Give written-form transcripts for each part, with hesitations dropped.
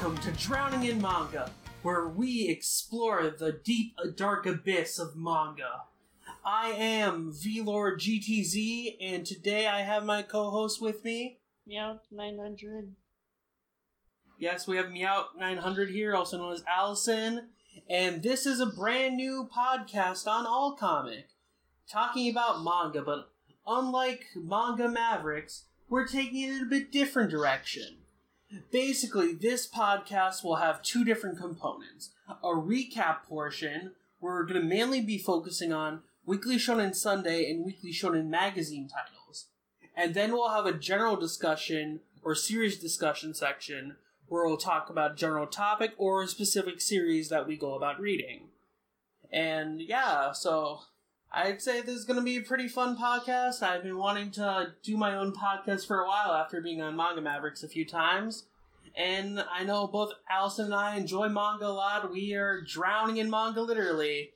Welcome to Drowning in Manga, where we explore the deep, dark abyss of manga. I am V-Lord GTZ, and today I have my co-host with me, Meowt900. Yes, we have Meowt900 here, also known as Allison, and this is a brand new podcast on Allcomic, talking about manga, but unlike Manga Mavericks, we're taking it in a bit different direction. Basically, this podcast will have two different components. A recap portion, where we're going to mainly be focusing on Weekly Shonen Sunday and Weekly Shonen Magazine titles. And then we'll have a general discussion, or series discussion section, where we'll talk about a general topic or a specific series that we go about reading. And yeah, so I'd say this is going to be a pretty fun podcast. I've been wanting to do my own podcast for a while after being on Manga Mavericks a few times. And I know both Allison and I enjoy manga a lot. We are drowning in manga, literally.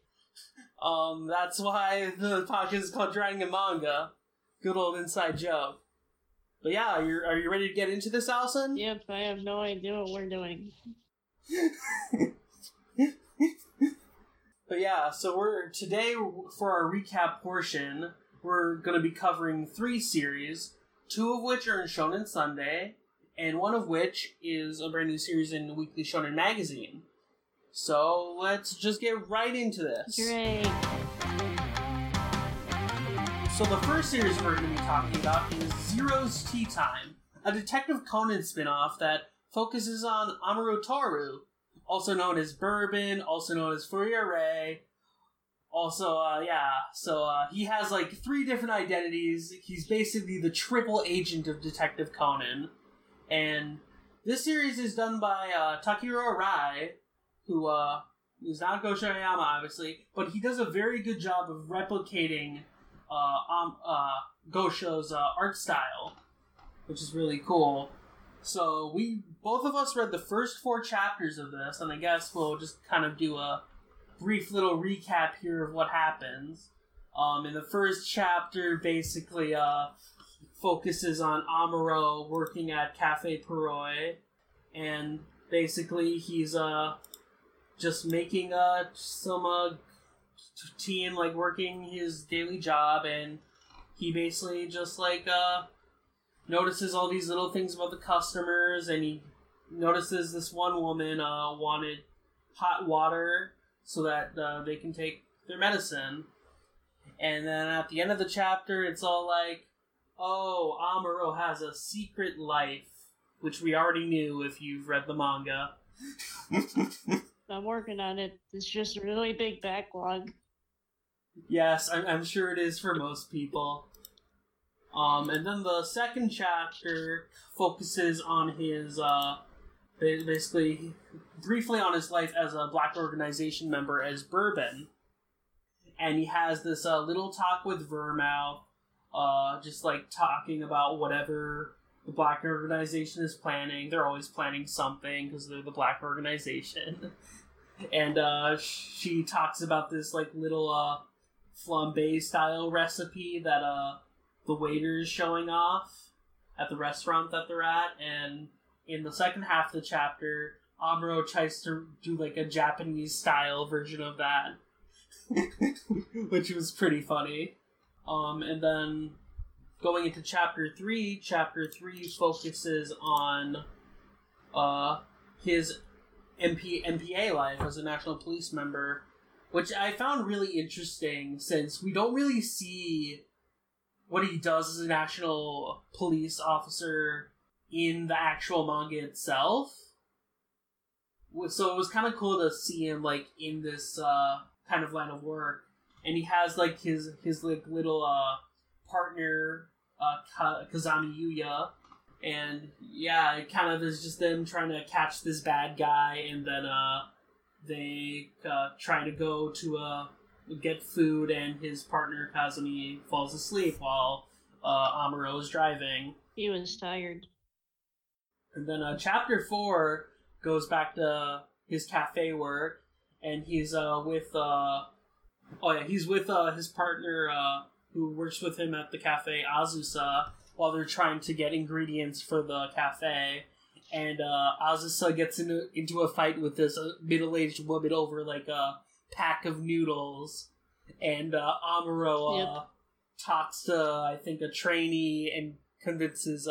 That's why the podcast is called Drowning in Manga. Good old inside joke. But yeah, are you ready to get into this, Allison? Yep, I have no idea what we're doing. But yeah, so today, for our recap portion, we're going to be covering three series, two of which are in Shonen Sunday, and one of which is a brand new series in Weekly Shonen Magazine. So let's just get right into this. Great. So the first series we're going to be talking about is Zero's Tea Time, a Detective Conan spinoff that focuses on Amuro Tooru, also known as Bourbon, also known as Arai. Also, he has like three different identities. He's basically the triple agent of Detective Conan. And this series is done by Takahiro Arai, who is not Go Shirayama, obviously, but he does a very good job of replicating Gosho's art style, which is really cool. So both of us read the first four chapters of this, and I guess we'll just kind of do a brief little recap here of what happens. In the first chapter, basically focuses on Amuro working at Cafe Paroi, and basically he's just making some tea and like working his daily job, and he basically just like notices all these little things about the customers, and he notices this one woman wanted hot water so that they can take their medicine. And then at the end of the chapter, it's all like, oh, Amuro has a secret life, which we already knew if you've read the manga. I'm working on it. It's just a really big backlog. Yes, I'm sure it is for most people. And then the second chapter focuses on his, basically, briefly on his life as a black organization member as Bourbon. And he has this little talk with Vermouth, just like talking about whatever the black organization is planning. They're always planning something because they're the black organization. And she talks about this like little flambe style recipe that the waiters showing off at the restaurant that they're at, and in the second half of the chapter, Amuro tries to do like a Japanese-style version of that, which was pretty funny. And then going into chapter 3 focuses on his NPA life as a national police member, which I found really interesting since we don't really see what he does as a national police officer in the actual manga itself. So it was kind of cool to see him like in this kind of line of work. And he has like his like little partner Kazami Yuya, and yeah, it kind of is just them trying to catch this bad guy, and then they try to go to get food, and his partner Kazumi falls asleep while Amuro is driving. He was tired. And then chapter 4 goes back to his cafe work, and he's with his partner who works with him at the cafe, Azusa, while they're trying to get ingredients for the cafe. and Azusa gets into a fight with this middle-aged woman over like a pack of noodles, and Amuro talks to I think a trainee and convinces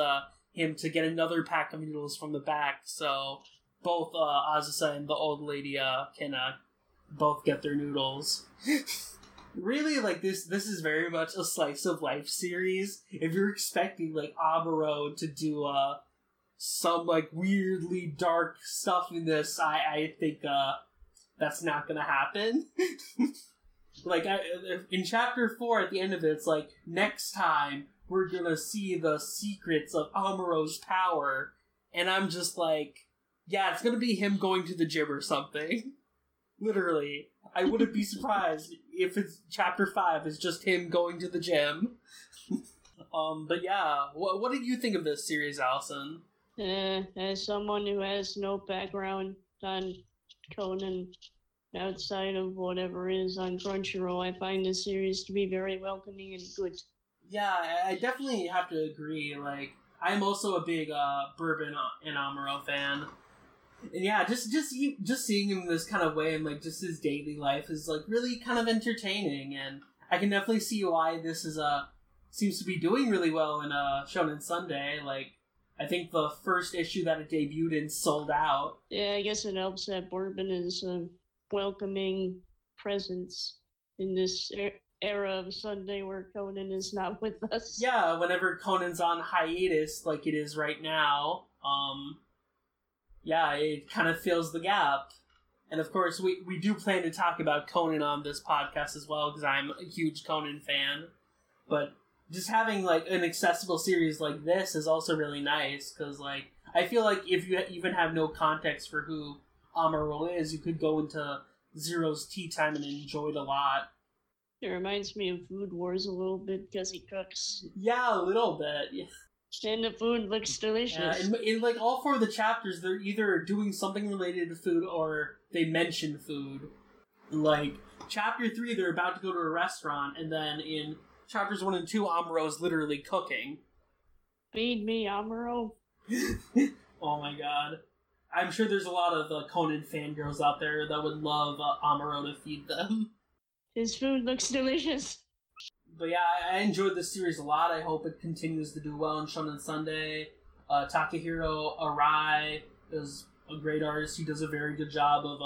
him to get another pack of noodles from the back, so both Azusa and the old lady can both get their noodles. Really, like, this is very much a slice of life series. If you're expecting, like, Amuro to do some, like, weirdly dark stuff in this, I think that's not gonna happen. Like, in Chapter 4, at the end of it, it's like, next time, we're gonna see the secrets of Amuro's power. And I'm just like, yeah, it's gonna be him going to the gym or something. Literally. I wouldn't be surprised if it's Chapter 5 is just him going to the gym. But yeah, what did you think of this series, Allison? As someone who has no background on Conan outside of whatever is on Crunchyroll, I find this series to be very welcoming and good. Yeah, I definitely have to agree. Like, I'm also a big Bourbon and Amuro fan. And yeah, just seeing him in this kind of way and, like, just his daily life is, like, really kind of entertaining, and I can definitely see why this is, seems to be doing really well in, Shonen Sunday. Like, I think the first issue that it debuted in sold out. Yeah, I guess it helps that Bourbon is a welcoming presence in this era of Sunday where Conan is not with us. Yeah, whenever Conan's on hiatus, like it is right now, yeah, it kind of fills the gap. And of course, we do plan to talk about Conan on this podcast as well, because I'm a huge Conan fan. But just having, like, an accessible series like this is also really nice, because, like, I feel like if you even have no context for who Amuro is, you could go into Zero's Tea Time and enjoy it a lot. It reminds me of Food Wars a little bit, because he cooks. Yeah, a little bit, yeah. And the food looks delicious. Yeah, in like all four of the chapters, they're either doing something related to food or they mention food. Like, Chapter 3, they're about to go to a restaurant, and then in Chapters 1 and 2, Amuro's literally cooking. Feed me, Amuro. Oh my god. I'm sure there's a lot of Conan fangirls out there that would love Amuro to feed them. His food looks delicious. But yeah, I enjoyed this series a lot. I hope it continues to do well in Shonen Sunday. Takahiro Arai is a great artist. He does a very good job of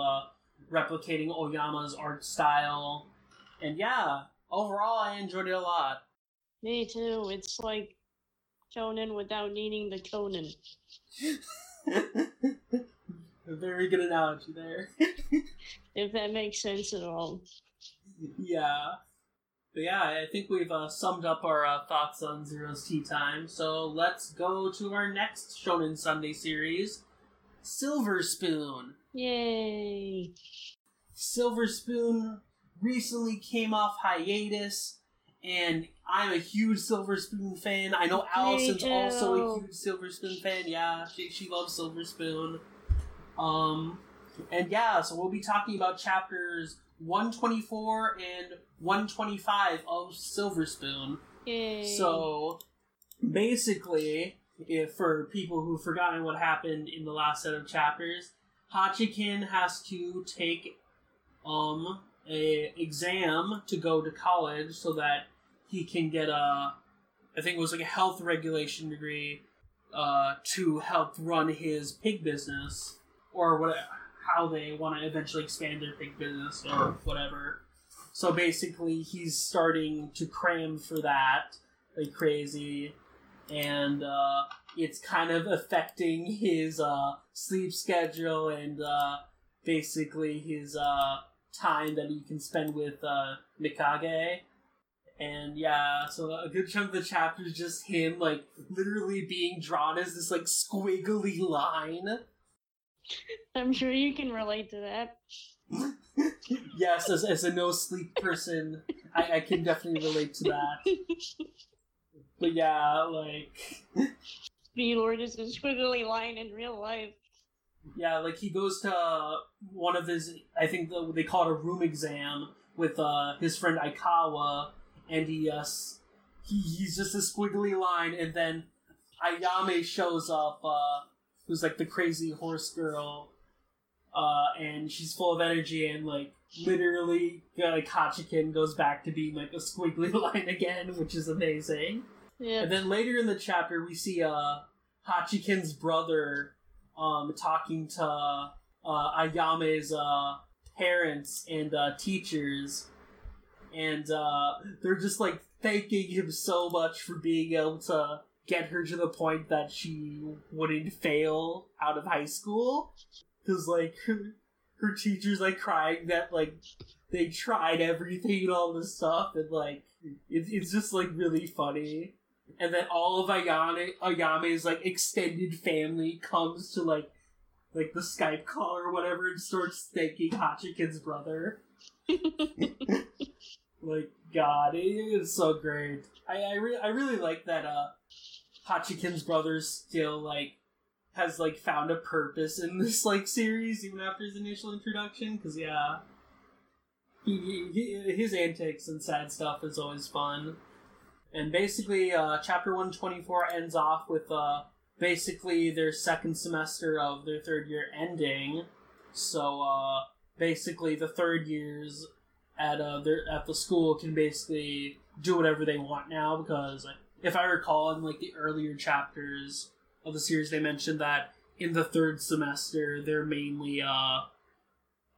replicating Oyama's art style. And yeah, overall, I enjoyed it a lot. Me too. It's like Conan without needing the Conan. A very good analogy there. If that makes sense at all. Yeah. But yeah, I think we've summed up our thoughts on Zero's Tea Time, so let's go to our next Shonen Sunday series, Silver Spoon. Yay! Silver Spoon recently came off hiatus, and I'm a huge Silver Spoon fan. I know Allison's also a huge Silver Spoon fan. Yeah, she loves Silver Spoon. And yeah, so we'll be talking about chapters 124 and 125 of Silver Spoon. Yay. So, basically, if for people who've forgotten what happened in the last set of chapters, Hachiken has to take a exam to go to college so that he can get I think it was like a health regulation degree to help run his pig business, or whatever. How they want to eventually expand their big business or whatever. So basically, he's starting to cram for that like crazy, and it's kind of affecting his sleep schedule and basically his time that he can spend with Mikage. And yeah, so a good chunk of the chapter is just him like literally being drawn as this like squiggly line. I'm sure you can relate to that. Yes, as a no-sleep person, I can definitely relate to that. But yeah, like... V-Lord is a squiggly line in real life. Yeah, like, he goes to one of his... I think they call it a room exam with his friend Arakawa, and he's just a squiggly line, and then Ayame shows up... who's like the crazy horse girl, and she's full of energy, and like literally like Hachiken goes back to being like a squiggly line again, which is amazing. Yeah. And then later in the chapter, we see Hachiken's brother talking to Ayame's parents and teachers, and they're just like thanking him so much for being able to get her to the point that she wouldn't fail out of high school, because like her teacher's like crying that like they tried everything and all this stuff, and like it's just like really funny. And then all of Ayame's like extended family comes to like the Skype call or whatever and starts thanking Hachiken's brother. Like, God, it is so great. I really like that Hachiken's brother still like has like found a purpose in this like series even after his initial introduction, because yeah, he his antics and sad stuff is always fun. And basically, chapter 124 ends off with basically their second semester of their third year ending. So basically, the third years at the school can basically do whatever they want now, because if I recall, in like the earlier chapters of the series, they mentioned that in the third semester they're mainly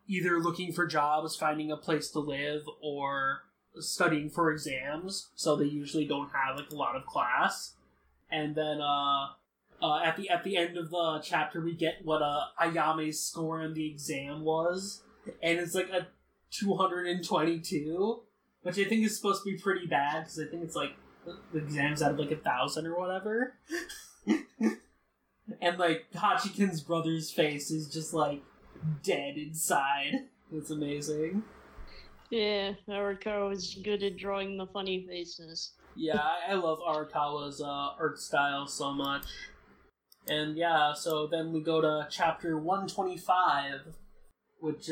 either looking for jobs, finding a place to live, or studying for exams, so they usually don't have like a lot of class. And then at the end of the chapter we get what Ayame's score on the exam was, and it's like a 222, which I think is supposed to be pretty bad, because I think it's like the exam's out of like 1,000 or whatever. And like Hachiken's brother's face is just like dead inside. It's amazing. Yeah, Arakawa was good at drawing the funny faces. Yeah, I love Arakawa's art style so much. And yeah, so then we go to chapter 125, which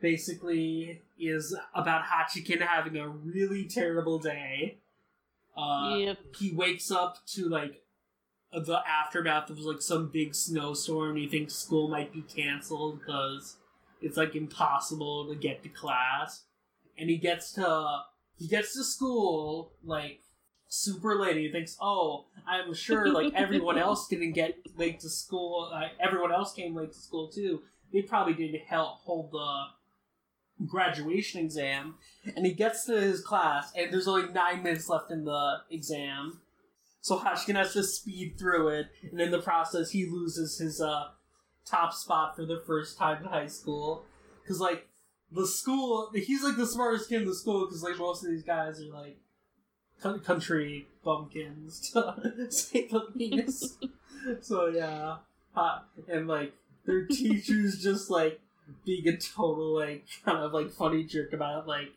basically is about Hachiken having a really terrible day. Yep. He wakes up to like the aftermath of like some big snowstorm, and he thinks school might be canceled because it's like impossible to get to class, and he gets to school like super late. He thinks, "Oh, I'm sure like everyone else didn't get late to school. Everyone else came late to school too. They probably didn't hold the graduation exam." And he gets to his class, and there's only 9 minutes left in the exam, so Hachiken has to speed through it. And in the process, he loses his top spot for the first time in high school, because like the school, he's like the smartest kid in the school, because like most of these guys are like country bumpkins, to say the least. So yeah, and like their teacher's just like being a total like kind of like funny jerk about it. Like,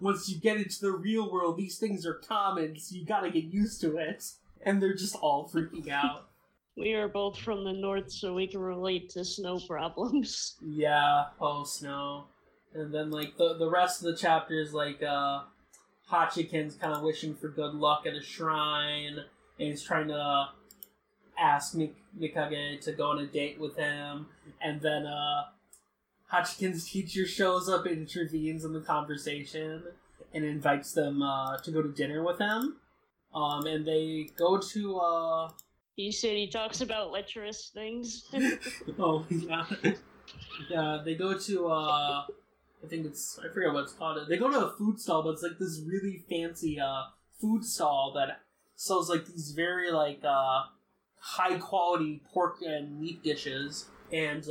once you get into the real world, these things are common, so you gotta get used to it. And they're just all freaking out. We are both from the north, so we can relate to snow problems. Yeah, oh, snow. And then, like, the rest of the chapter is, like, Hachiken's kind of wishing for good luck at a shrine, and he's trying to ask Mikage to go on a date with him, and then Hachiken's teacher shows up and intervenes in the conversation and invites them to go to dinner with him. And they go to, He said he talks about lecherous things. Oh, yeah. Yeah, they go to, I forget what it's called. They go to a food stall, but it's, like, this really fancy, food stall that sells, like, these very, like, high-quality pork and meat dishes. And,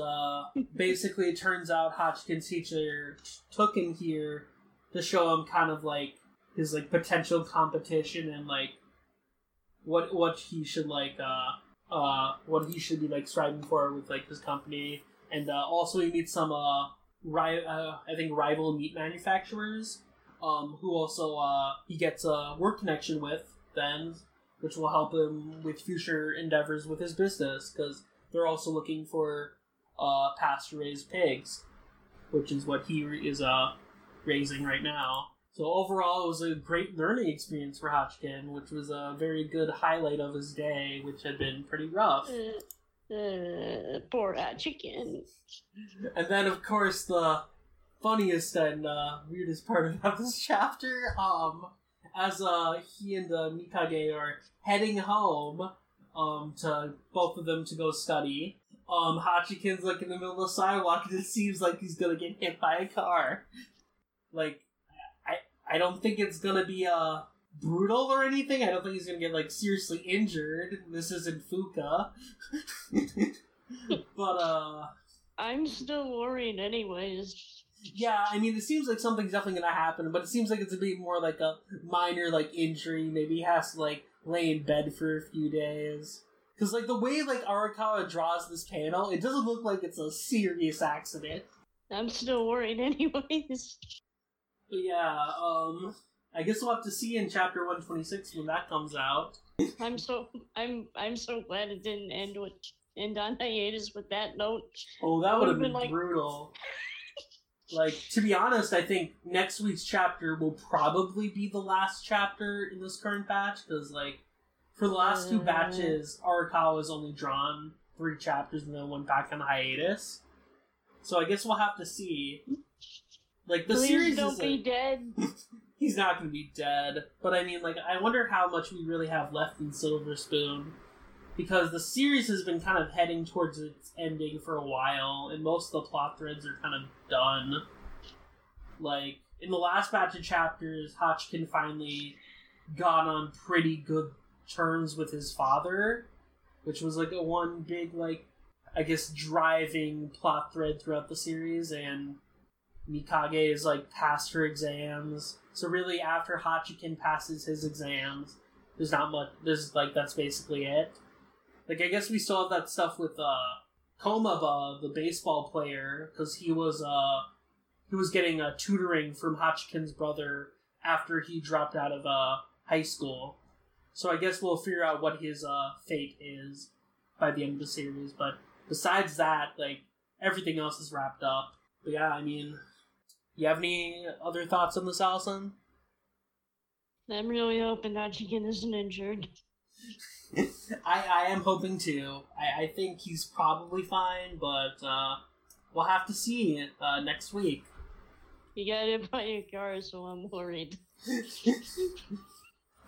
basically, it turns out Hachiken's teacher took him here to show him kind of, like, his, like, potential competition and, like, what he should be like striving for with like his company. And also he meets some rival meat manufacturers, who also he gets a work connection with then, which will help him with future endeavors with his business, because they're also looking for pasture-raised pigs, which is what he is raising right now. So overall, it was a great learning experience for Hachiken, which was a very good highlight of his day, which had been pretty rough. Poor Hachiken. And then, of course, the funniest and weirdest part about this chapter, as he and Mikage are heading home, to both of them to go study, Hachiken's like in the middle of the sidewalk and it seems like he's gonna get hit by a car. Like, I don't think it's gonna be brutal or anything. I don't think he's gonna get like seriously injured. This isn't Fuka. But I'm still worried anyways. Yeah, I mean, it seems like something's definitely gonna happen, but it seems like it's a bit more like a minor like injury. Maybe he has to like lay in bed for a few days. Because like the way like Arakawa draws this panel, it doesn't look like it's a serious accident. I'm still worried anyways. But yeah, I guess we'll have to see in chapter 126 when that comes out. I'm so glad it didn't end on hiatus with that note. Oh, that would have been like... brutal. Like, to be honest, I think next week's chapter will probably be the last chapter in this current batch, because, like, for the last two batches, Arakawa's only drawn 3 chapters and then went back on hiatus. So I guess we'll have to see. Like, the series don't be dead. He's not going to be dead. But, I mean, like, I wonder how much we really have left in Silver Spoon, because the series has been kind of heading towards its ending for a while, and most of the plot threads are kind of done. Like, in the last batch of chapters, Hachiken finally got on pretty good terms with his father, which was, like, a one big, like, I guess, driving plot thread throughout the series, and Mikage is, like, passed her exams. So really, after Hachiken passes his exams, there's not much, there's, like, that's basically it. Like, I guess we still have that stuff with Komaba, the baseball player, because he was getting tutoring from Hachiken's brother after he dropped out of high school. So I guess we'll figure out what his fate is by the end of the series. But besides that, like, everything else is wrapped up. But yeah, I mean, you have any other thoughts on this, Allison? I'm really hoping Hachiken isn't injured. I am hoping too. I think he's probably fine, but we'll have to see next week. You got hit by your car, so I'm worried.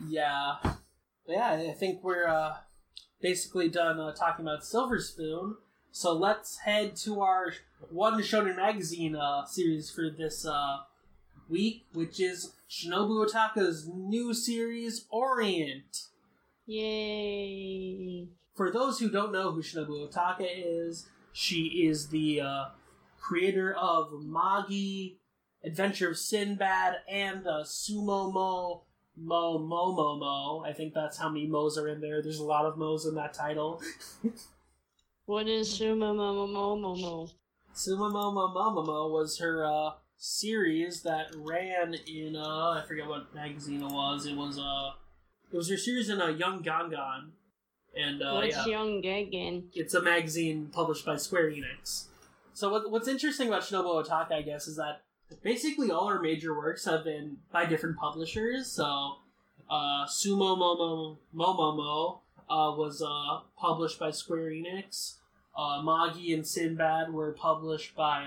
Yeah. But yeah, I think we're basically done talking about Silver Spoon, so let's head to our One Shonen Magazine series for this week, which is Shinobu Ohtaka's new series, Orient. Yay! For those who don't know who Shinobu Ohtaka is, she is the creator of Magi, Adventure of Sinbad, and Sumomomo Momomo. I think that's how many mo's are in there. There's a lot of mo's in that title. What is Sumomomo Momomo? Sumomomo Momomo was her series that ran in I forget what magazine it was. It was her series in Young Gangan. And, what's Young Gangan? It's a magazine published by Square Enix. So what's interesting about Shinobu Ohtaka, I guess, is that basically all her major works have been by different publishers. So Sumomomo Momomo was published by Square Enix. Magi and Sinbad were published by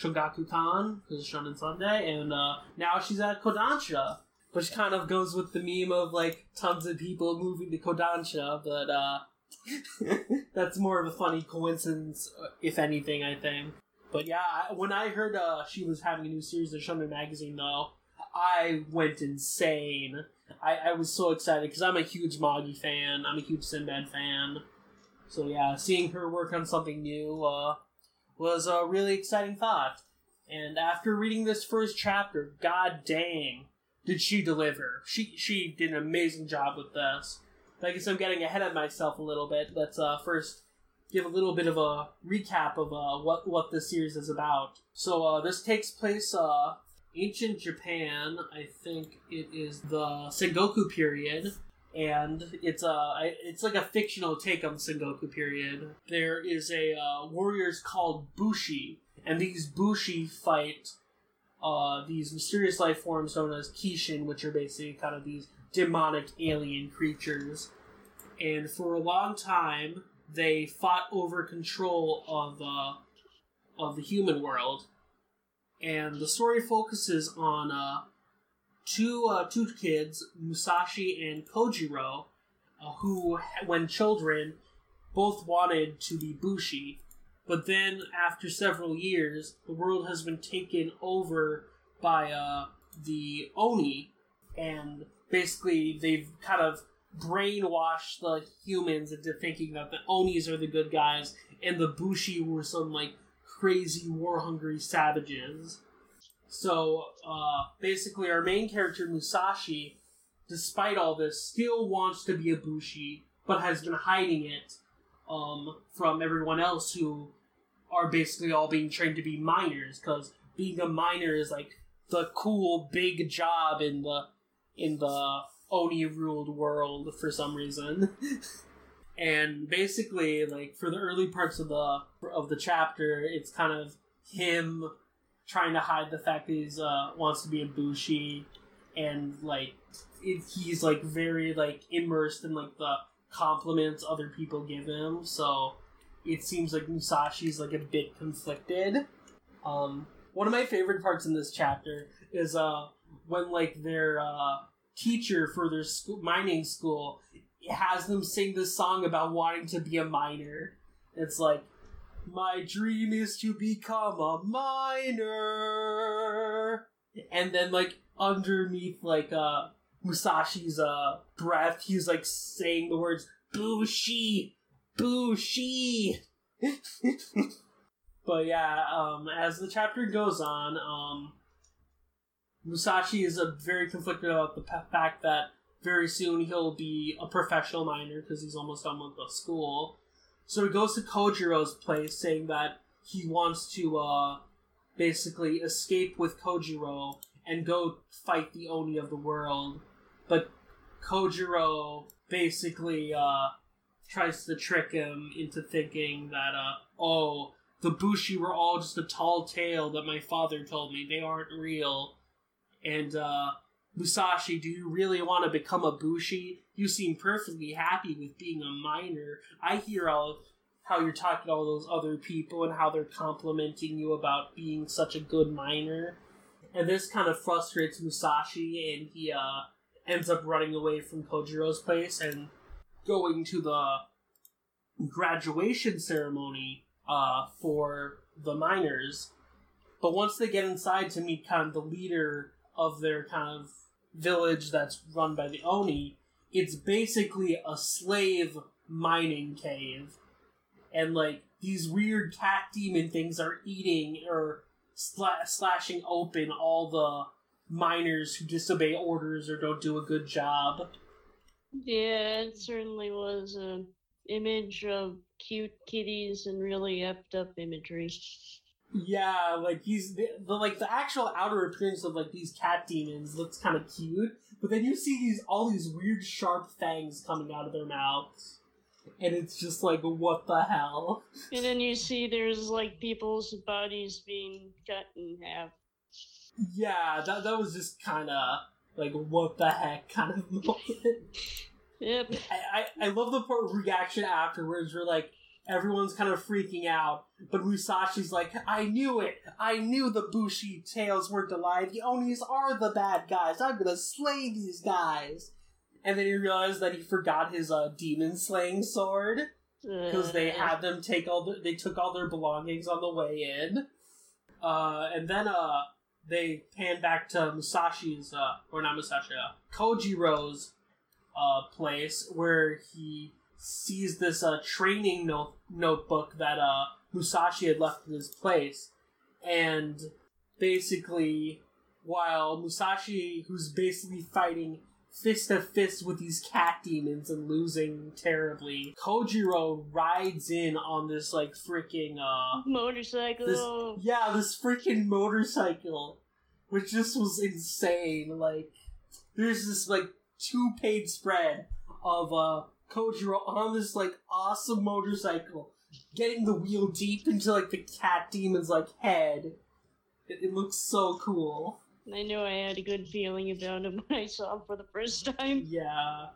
Shogakukan, because Shonen Sunday. And now she's at Kodansha, which kind of goes with the meme of, like, tons of people moving to Kodansha, but, that's more of a funny coincidence, if anything, I think. But yeah, when I heard she was having a new series in Shonen Magazine, though, I went insane. I was so excited, because I'm a huge Magi fan, I'm a huge Sinbad fan. So yeah, seeing her work on something new, was a really exciting thought. And after reading this first chapter, god dang, did she deliver? She did an amazing job with this. I guess I'm getting ahead of myself a little bit. Let's first give a little bit of a recap of what this series is about. So this takes place ancient Japan. I think it is the Sengoku period. And it's like a fictional take on the Sengoku period. There is a warriors called Bushi. And these Bushi fight... these mysterious life forms known as Kishin, which are basically kind of these demonic alien creatures. And for a long time, they fought over control of the human world, and the story focuses on two kids, Musashi and Kojiro, who, when children, both wanted to be Bushi, but then after several years, the world has been taken over by the Oni, and basically they've kind of brainwashed the humans into thinking that the Onis are the good guys and the Bushi were some, like, crazy war-hungry savages. So, basically our main character, Musashi, despite all this, still wants to be a Bushi, but has been hiding it from everyone else who are basically all being trained to be miners, because being a miner is, like, the cool big job in the Oni-ruled world for some reason. And basically, like, for the early parts of the chapter, it's kind of him trying to hide the fact that he's wants to be a Bushi, and, like, he's, like, very, like, immersed in, like, the compliments other people give him, so it seems like Musashi's, like, a bit conflicted. One of my favorite parts in this chapter is when, like, their teacher for their mining school has them sing this song about wanting to be a miner. It's like, my dream is to become a miner, and then, like, underneath, like, Musashi's breath, he's, like, saying the words, Bushi! Bushi! But yeah, as the chapter goes on, Musashi is very conflicted about the fact that very soon he'll be a professional miner because he's almost done with the school. So he goes to Kojiro's place saying that he wants to basically escape with Kojiro and go fight the Oni of the world. But Kojiro basically tries to trick him into thinking that, the Bushi were all just a tall tale that my father told me. They aren't real. And, Musashi, do you really want to become a Bushi? You seem perfectly happy with being a miner. I hear how you're talking to all those other people and how they're complimenting you about being such a good miner. And this kind of frustrates Musashi, and he ends up running away from Kojiro's place and going to the graduation ceremony for the miners. But once they get inside to meet kind of the leader of their kind of village that's run by the Oni, it's basically a slave mining cave. And, like, these weird cat demon things are eating or slashing open all the miners who disobey orders or don't do a good job. Yeah, it certainly was an image of cute kitties and really effed up imagery. Yeah, like, the actual outer appearance of, like, these cat demons looks kind of cute, but then you see all these weird sharp fangs coming out of their mouths, and it's just like, what the hell? And then you see there's, like, people's bodies being cut in half. Yeah, that was just kind of, like, what the heck kind of moment. Yep. I love the reaction afterwards where, like, everyone's kind of freaking out, but Musashi's like, I knew it! I knew the Bushi tales weren't a lie. The Onis are the bad guys! I'm gonna slay these guys! And then he realized that he forgot his demon-slaying sword, because they had them they took all their belongings on the way in. And then they pan back to Musashi's, or not Musashi, Kojiro's place, where he sees this training notebook that Musashi had left in his place. And basically, while Musashi, who's basically fighting fist to fist with these cat demons and losing terribly, Kojiro rides in on this, like, freaking motorcycle. This freaking motorcycle, which just was insane. Like, there's this, like, 2-page spread of Kojiro on this, like, awesome motorcycle, getting the wheel deep into, like, the cat demon's, like, head. It looks so cool. I knew I had a good feeling about him when I saw him for the first time. Yeah.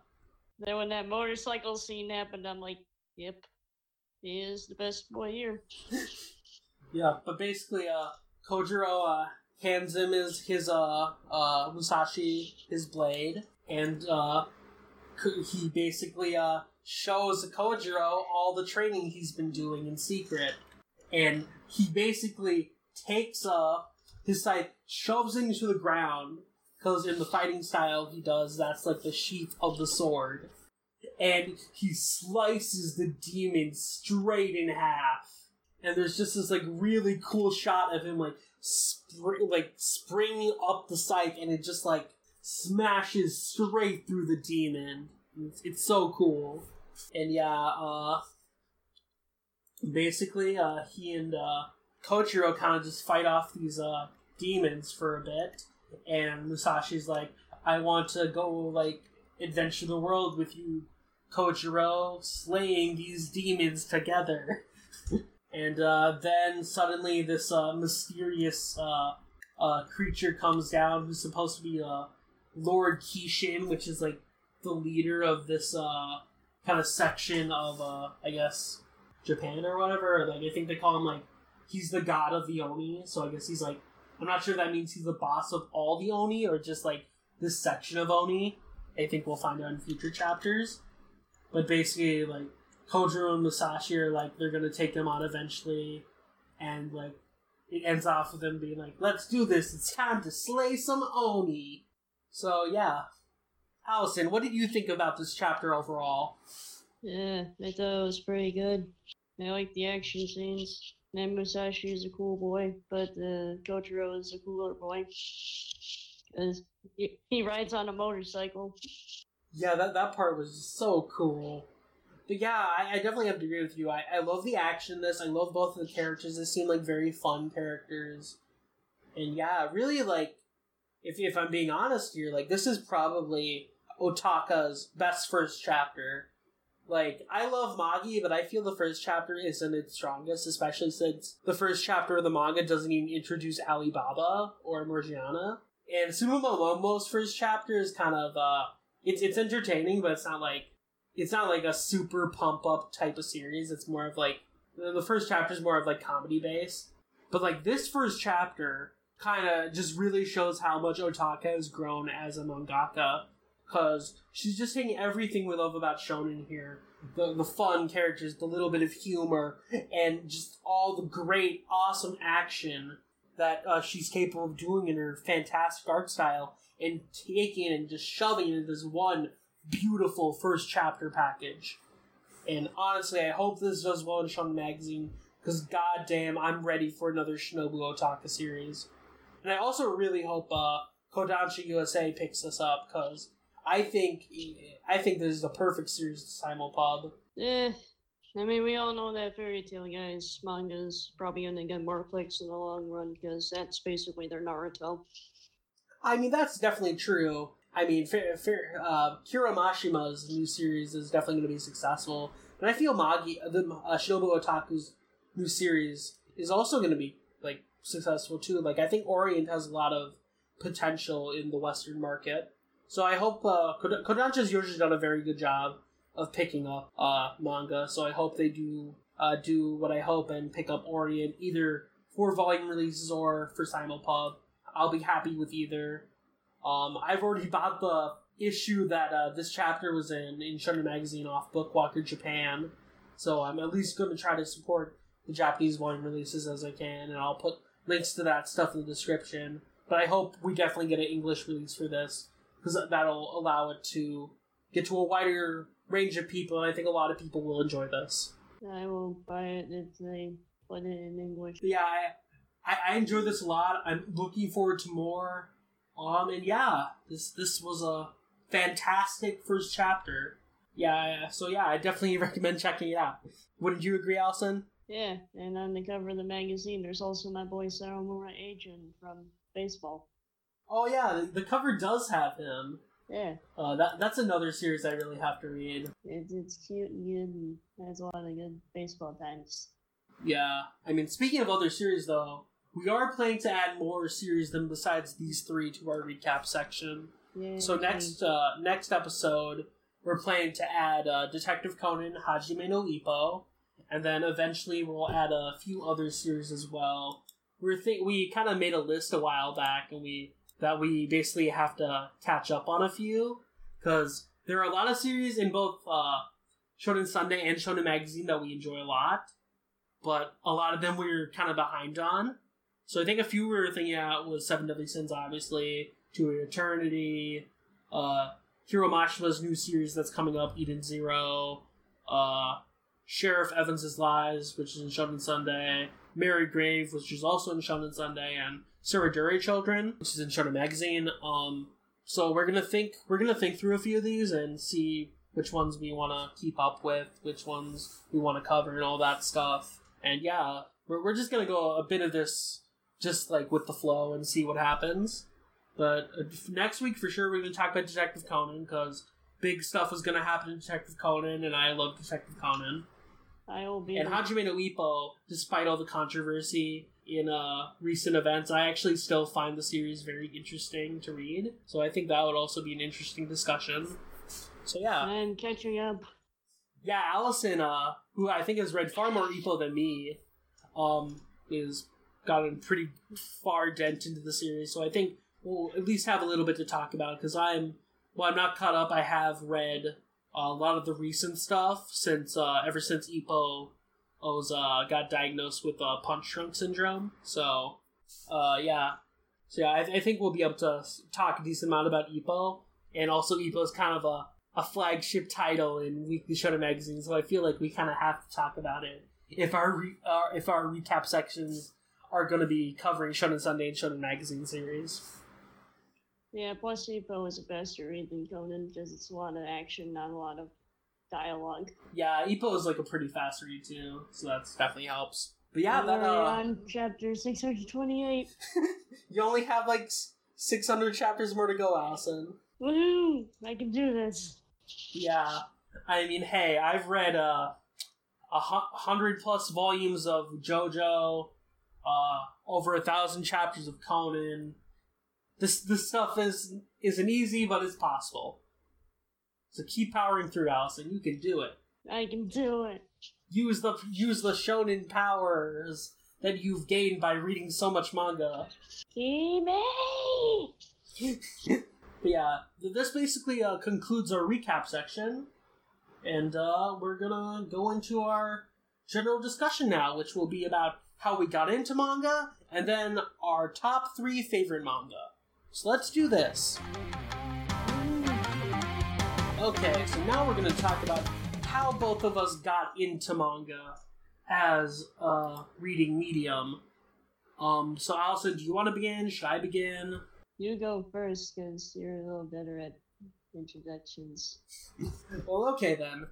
Then when that motorcycle scene happened, I'm like, yep, He is the best boy here. Yeah, but basically, Kojiro hands him his Musashi, his blade, and he basically shows Kojiro all the training he's been doing in secret. And he basically takes his scythe, shoves it into the ground, because in the fighting style he does, that's like the sheath of the sword. And he slices the demon straight in half. And there's just this like really cool shot of him springing up the scythe, and it just like smashes straight through the demon. It's so cool. And yeah, basically, he and Kojiro kind of just fight off these demons for a bit. And Musashi's like, I want to go adventure the world with you, Kojiro, slaying these demons together. And then suddenly this mysterious creature comes down, who's supposed to be Lord Kishin, which is like the leader of this kind of section of, I guess, Japan or whatever. I think they call him he's the god of the Oni. So I guess he's I'm not sure if that means he's the boss of all the Oni or just this section of Oni. I think we'll find out in future chapters. But basically, Kojiro and Musashi are they're gonna take them on eventually, and it ends off with them being let's do this, it's time to slay some Oni. So yeah. Allison, what did you think about this chapter overall? Yeah, I thought it was pretty good. I like the action scenes. And Musashi is a cool boy, but Kojiro is a cooler boy. Because he rides on a motorcycle. Yeah, that part was just so cool. But yeah, I definitely have to agree with you. I love the action in this. I love both of the characters. They seem like very fun characters. And yeah, really, if I'm being honest here, this is probably Ohtaka's best first chapter. I love Magi, but I feel the first chapter isn't its strongest, especially since the first chapter of the manga doesn't even introduce Alibaba or Morgiana. And Sumomomo Momo's first chapter is kind of, it's entertaining, but it's not a super pump-up type of series. It's more of, the first chapter is more of, comedy-based. But, this first chapter kind of just really shows how much Ohtaka has grown as a mangaka, because she's just taking everything we love about shonen here, the fun characters, the little bit of humor, and just all the great, awesome action that she's capable of doing in her fantastic art style, and taking it and just shoving it into this one beautiful first chapter package. And honestly, I hope this does well in Shonen Magazine, because goddamn, I'm ready for another Shinobu Ohtaka series. And I also really hope Kodansha USA picks this up, because I think this is the perfect series to simulpub. Yeah, I mean, we all know that fairy tale guys manga's probably gonna get more clicks in the long run, because that's basically their Naruto. I mean, that's definitely true. I mean, Kuramashima's new series is definitely going to be successful. And I feel Magi, Shinobu Otaku's new series, is also going to be, successful, too. I think Orient has a lot of potential in the Western market. So I hope... Kodansha's usually done a very good job of picking up manga, so I hope they do what I hope and pick up Orient, either for volume releases or for simulpub. I'll be happy with either. I've already bought the issue that this chapter was in Shonen Magazine off Bookwalker Japan, so I'm at least going to try to support the Japanese volume releases as I can, and I'll put links to that stuff in the description. But I hope we definitely get an English release for this, because that'll allow it to get to a wider range of people, and I think a lot of people will enjoy this. I will buy it if they put it in English. Yeah, I enjoy this a lot. I'm looking forward to more. And yeah, this was a fantastic first chapter. Yeah, so yeah, I definitely recommend checking it out. Wouldn't you agree, Allison? Yeah, and on the cover of the magazine, there's also my boy Saromura Agent from baseball. Oh yeah, the cover does have him. Yeah. That's another series I really have to read. It's cute and good, and has a lot of good baseball times. Yeah, I mean, speaking of other series, though, we are planning to add more series than besides these three to our recap section. Yay. So next episode, we're planning to add Detective Conan, Hajime no Ippo, And then eventually we'll add a few other series as well. We kind of made a list a while back, and we basically have to catch up on a few, because there are a lot of series in both Shonen Sunday and Shonen Magazine that we enjoy a lot, but a lot of them we're kind of behind on. So I think a few we were thinking out was Seven Deadly Sins, obviously, To Eternity, Hiro Mashima's new series that's coming up, Eden Zero, Sheriff Evans' Lies, which is in Shonen Sunday, Mary Grave, which is also in Shonen Sunday, and Suriduri Children, which is in Shonen Magazine. So we're gonna think through a few of these and see which ones we want to keep up with, which ones we want to cover, and all that stuff. And yeah, we're just gonna go a bit of this just like with the flow and see what happens. But next week for sure we're gonna talk about Detective Conan, because big stuff is gonna happen in Detective Conan, and I love Detective Conan. And Hajime no Ippo, despite all the controversy in recent events, I actually still find the series very interesting to read. So I think that would also be an interesting discussion. So yeah. And catching up. Yeah, Allison, who I think has read far more Ippo than me, is gotten pretty far dent into the series. So I think we'll at least have a little bit to talk about, because I'm not caught up. I have read a lot of the recent stuff ever since Ippo got diagnosed with punch drunk syndrome. So yeah, I think we'll be able to talk a decent amount about Ippo, and also Ippo's kind of a flagship title in Weekly Shonen Magazine, so I feel like we kind of have to talk about it if our recap sections are going to be covering Shonen Sunday and Shonen Magazine series. Yeah, plus Ippo is best to read than Conan, because it's a lot of action, not a lot of dialogue. Yeah, Ippo is like a pretty fast read too, so that definitely helps. But yeah, on chapter 628. You only have like 600 chapters more to go, Allison. Woohoo! I can do this. Yeah, I mean, hey, I've read 100 plus volumes of JoJo, over 1,000 chapters of Conan. This stuff isn't easy, but it's possible. So keep powering through, Allison. You can do it. I can do it. Use the shonen powers that you've gained by reading so much manga. Yeah, this basically concludes our recap section, and we're gonna go into our general discussion now, which will be about how we got into manga, and then our top 3 favorite manga. So let's do this. Okay, so now we're going to talk about how both of us got into manga as a reading medium. So Allison, do you want to begin? Should I begin? You go first, because you're a little better at introductions. Well, okay then.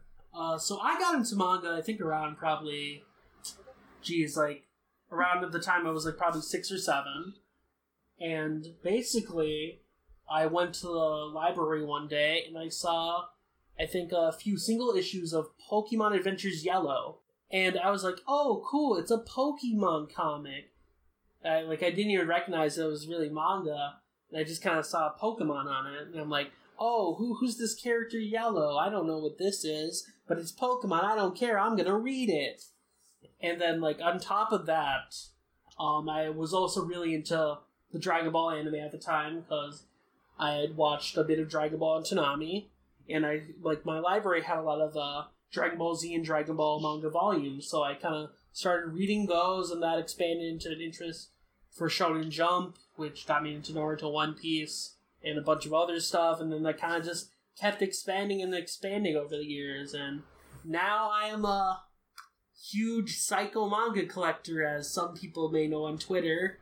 So I got into manga, I think around probably, around the time I was like probably 6 or 7. And basically, I went to the library one day and I saw, I think, a few single issues of Pokemon Adventures Yellow. And I was like, oh, cool, it's a Pokemon comic. I didn't even recognize it was really manga. And I just kind of saw Pokemon on it. And I'm like, oh, who's this character Yellow? I don't know what this is, but it's Pokemon. I don't care. I'm going to read it. And then, on top of that, I was also really into the Dragon Ball anime at the time, because I had watched a bit of Dragon Ball on Toonami, and my library had a lot of Dragon Ball Z and Dragon Ball manga volumes, so I kind of started reading those, and that expanded into an interest for Shonen Jump, which got me into Naruto, One Piece, and a bunch of other stuff, and then that kind of just kept expanding over the years, and now I am huge psycho manga collector, as some people may know on Twitter.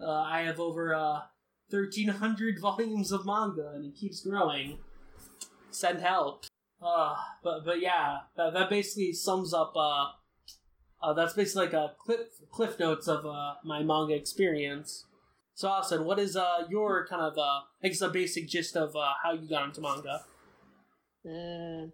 I have over 1,300 volumes of manga, and it keeps growing. Send help. But yeah, that basically sums up. That's basically like a cliff notes of my manga experience. So, Austin, what is your kind of a basic gist of how you got into manga? I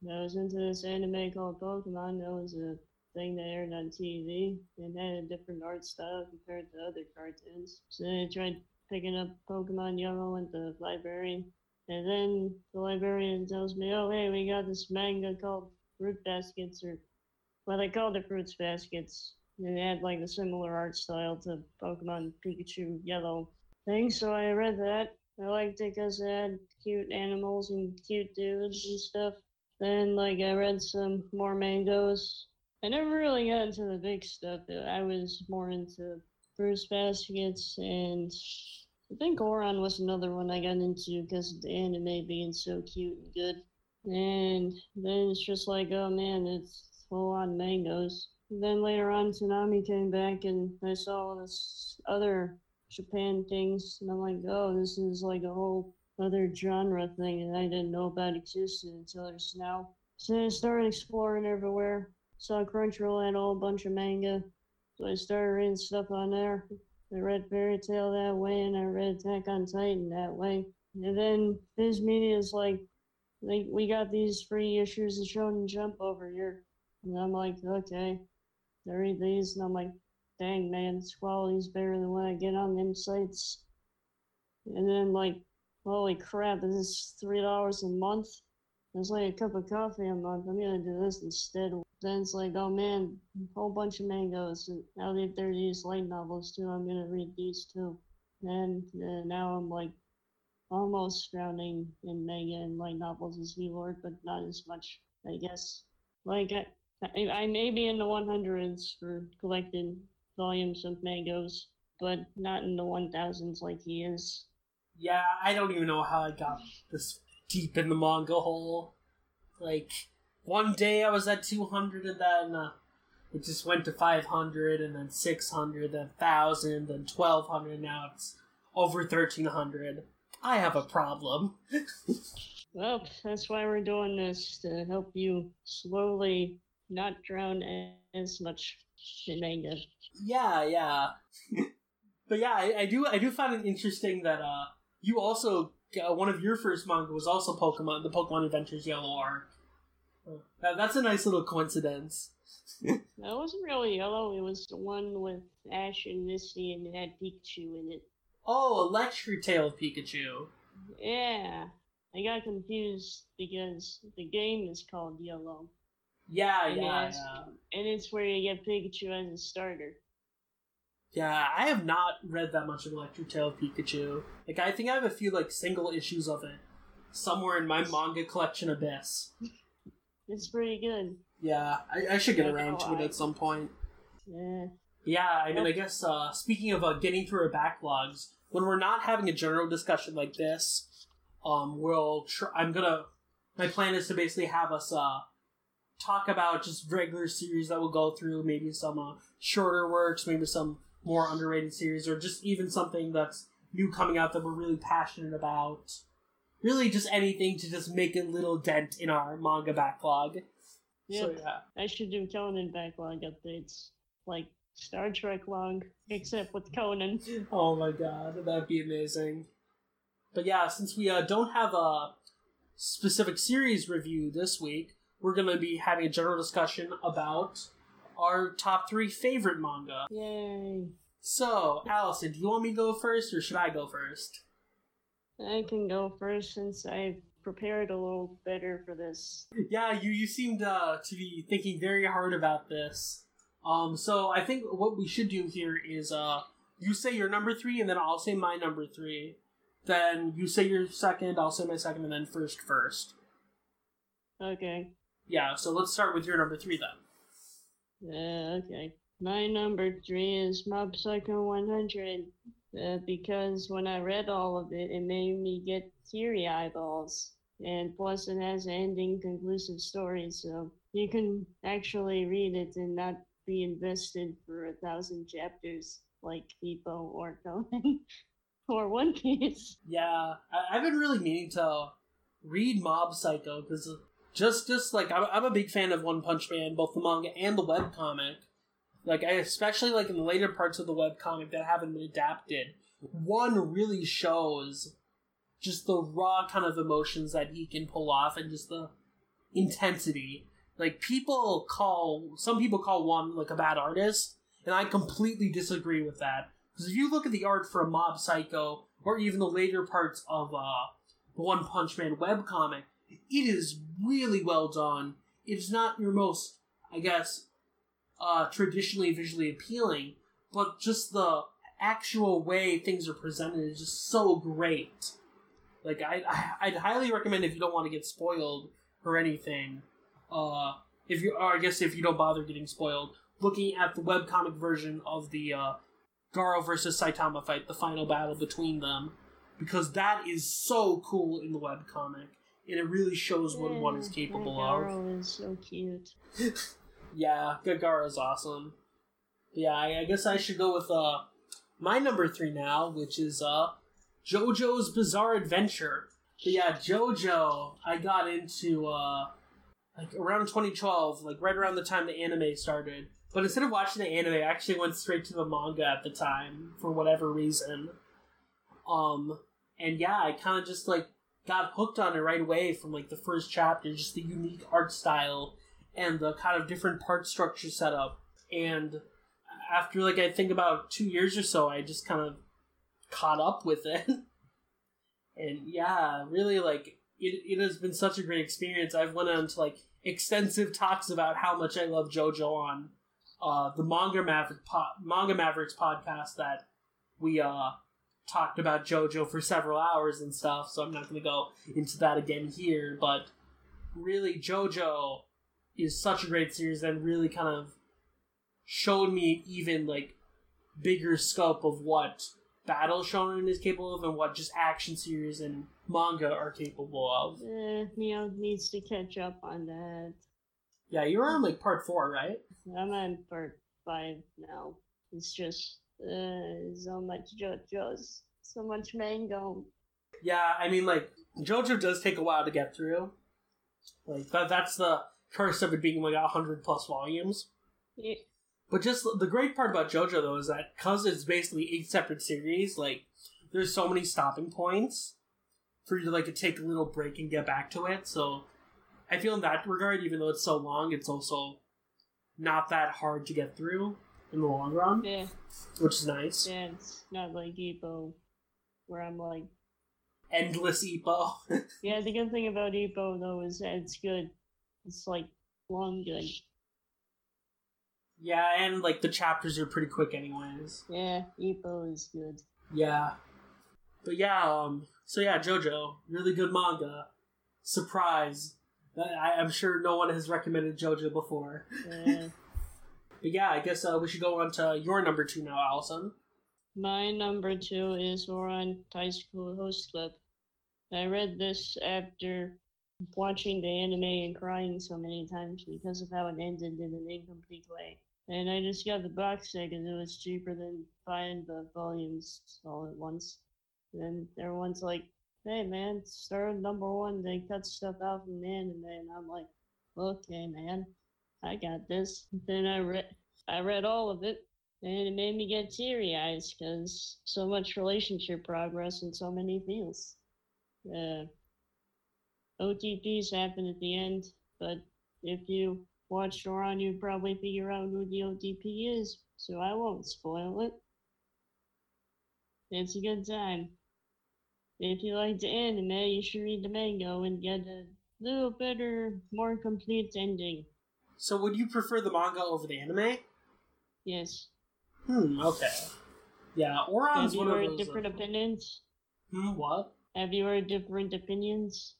was into this anime called Pokemon. That was a thing that aired on TV and had a different art style compared to other cartoons. So I tried picking up Pokemon Yellow at the library. And then the librarian tells me, oh, hey, we got this manga called fruit baskets, or well, they called it Fruits Baskets, and they had like a similar art style to Pokemon Pikachu Yellow thing. So I read that. I liked it because it had cute animals and cute dudes and stuff. Then, like, I read some more mangoes. I never really got into the big stuff. I was more into Fruits Baskets, and I think Ouran was another one I got into because of the anime being so cute and good. And then it's just like, oh man, it's full on mangoes. And then later on, Tsunami came back, and I saw this other Japan things, and I'm like, oh, this is like a whole other genre thing that I didn't know about existed until just now. So I started exploring everywhere. Saw Crunchyroll had a whole bunch of manga, so I started reading stuff on there. I read Fairy Tail that way, and I read Attack on Titan that way. And then Viz Media is like, we got these free issues of Shonen Jump over here. And I'm like, okay. I read these, and I'm like, dang, man, this quality's better than what I get on them sites. And then, like, holy crap, this is $3 a month? It's like a cup of coffee a month. I'm gonna do this instead. Then it's like, oh man, a whole bunch of mangoes. And now that there are these light novels too, I'm gonna read these too. And now I'm like almost drowning in manga and light novels as V-Lord, but not as much, I guess. Like, I may be in the 100s for collecting volumes of mangoes, but not in the 1000s like he is. Yeah, I don't even know how I got this deep in the manga hole. Like, one day I was at 200, and then it just went to 500, and then 600, then 1,000, then 1,200. Now it's over 1,300. I have a problem. Well, that's why we're doing this, to help you slowly not drown as much in manga. Yeah. But yeah, I do find it interesting that you also, one of your first manga was also Pokemon, the Pokemon Adventures Yellow arc. That's a nice little coincidence. That wasn't really yellow, it was the one with Ash and Misty, and it had Pikachu in it. Oh, Electric Tail Pikachu. Yeah, I got confused because the game is called Yellow. And it's where you get Pikachu as a starter. Yeah, I have not read that much of Electric Tail Pikachu. Like, I think I have a few, like, single issues of it somewhere in my manga collection abyss. It's pretty good. Yeah, I should get around to it at some point. Yeah. Yeah, I mean, I guess, speaking of getting through our backlogs, when we're not having a general discussion like this, my plan is to basically have us, talk about just regular series that we'll go through, maybe some shorter works, maybe some more underrated series, or just even something that's new coming out that we're really passionate about. Really just anything to just make a little dent in our manga backlog. Yep. So, yeah. I should do Conan backlog updates, like Star Trek long, except with Conan. Oh my god, that'd be amazing. But yeah, since we don't have a specific series review this week, we're going to be having a general discussion about our top 3 favorite manga. Yay. So, Allison, do you want me to go first, or should I go first? I can go first, since I prepared a little better for this. Yeah, you seemed to be thinking very hard about this. So I think what we should do here is you say your number 3, and then I'll say my number 3. Then you say your second, I'll say my second, and then first. Okay. Yeah, so let's start with your number 3, then. Okay. My number 3 is Mob Psycho 100, because when I read all of it, it made me get teary eyeballs. And plus, it has an ending, conclusive story, so you can actually read it and not be invested for 1,000 chapters like Ippo or Conan or One Piece. Yeah, I've been really meaning to read Mob Psycho, because just like, I'm a big fan of One Punch Man, both the manga and the webcomic. Like, I especially like in the later parts of the webcomic that haven't been adapted, one really shows just the raw kind of emotions that he can pull off, and just the intensity. Like, some people call one like a bad artist, and I completely disagree with that. Because if you look at the art for Mob Psycho, or even the later parts of the One Punch Man webcomic, it is really well done. it's not your most, I guess, traditionally visually appealing, but just the actual way things are presented is just so great. Like, I'd highly recommend, if you don't want to get spoiled or anything, if you don't bother getting spoiled, looking at the webcomic version of the Garo versus Saitama fight, the final battle between them, because that is so cool in the webcomic, and it really shows what one is capable of. Garo is so cute. Yeah, Garo is awesome. Yeah, I guess I should go with my number 3 now, which is JoJo's Bizarre Adventure. But yeah, JoJo, I got into like around 2012, like right around the time the anime started. But instead of watching the anime, I actually went straight to the manga at the time, for whatever reason. And yeah, I kind of just like got hooked on it right away from like the first chapter, just the unique art style and the kind of different part structure setup. And after like, I think about 2 years or so, I just kind of caught up with it. And yeah, really like it has been such a great experience. I've went on to like extensive talks about how much I love JoJo on the Manga Mavericks podcast that we talked about JoJo for several hours and stuff, so I'm not going to go into that again here, but really JoJo is such a great series and really kind of showed me even like bigger scope of what battle shonen is capable of and what just action series and manga are capable of. Meowt needs to catch up on that. Yeah, you're on like part 4, right? I'm on part 5 now. It's just so much JoJo's, so much mango. Yeah, I mean, like, JoJo does take a while to get through. Like, that's the curse of it being, like, 100 plus volumes. Yeah. But just the great part about JoJo, though, is that because it's basically 8 separate series, like, there's so many stopping points for you to, like, to take a little break and get back to it. So, I feel in that regard, even though it's so long, it's also not that hard to get through in the long run. Yeah. Which is nice. Yeah, it's not like Ippo, where I'm like... endless Ippo. Yeah, the good thing about Ippo, though, is that it's good. It's, like, long good. Yeah, and, like, the chapters are pretty quick anyways. Yeah, Ippo is good. Yeah. But, yeah, so, yeah, JoJo, really good manga. Surprise. I'm sure no one has recommended JoJo before. Yeah. But yeah, I guess we should go on to your number 2 now, Allison. My number 2 is Ouran High School Host Club. I read this after watching the anime and crying so many times because of how it ended in an incomplete way. And I just got the box set because it was cheaper than buying the volumes all at once. And everyone's like, hey man, start at number 1, they cut stuff out from the anime. And I'm like, okay man, I got this. Then I read all of it, and it made me get teary-eyed because so much relationship progress and so many feels. OTPs happen at the end, but if you watch Ouran, you'd probably figure out who the OTP is, so I won't spoil it. It's a good time. If you like the anime, you should read the manga and get a little better, more complete ending. So would you prefer the manga over the anime? Yes. Okay. Yeah, Ouran's one of those... Have you heard different opinions? What? Have you heard different opinions?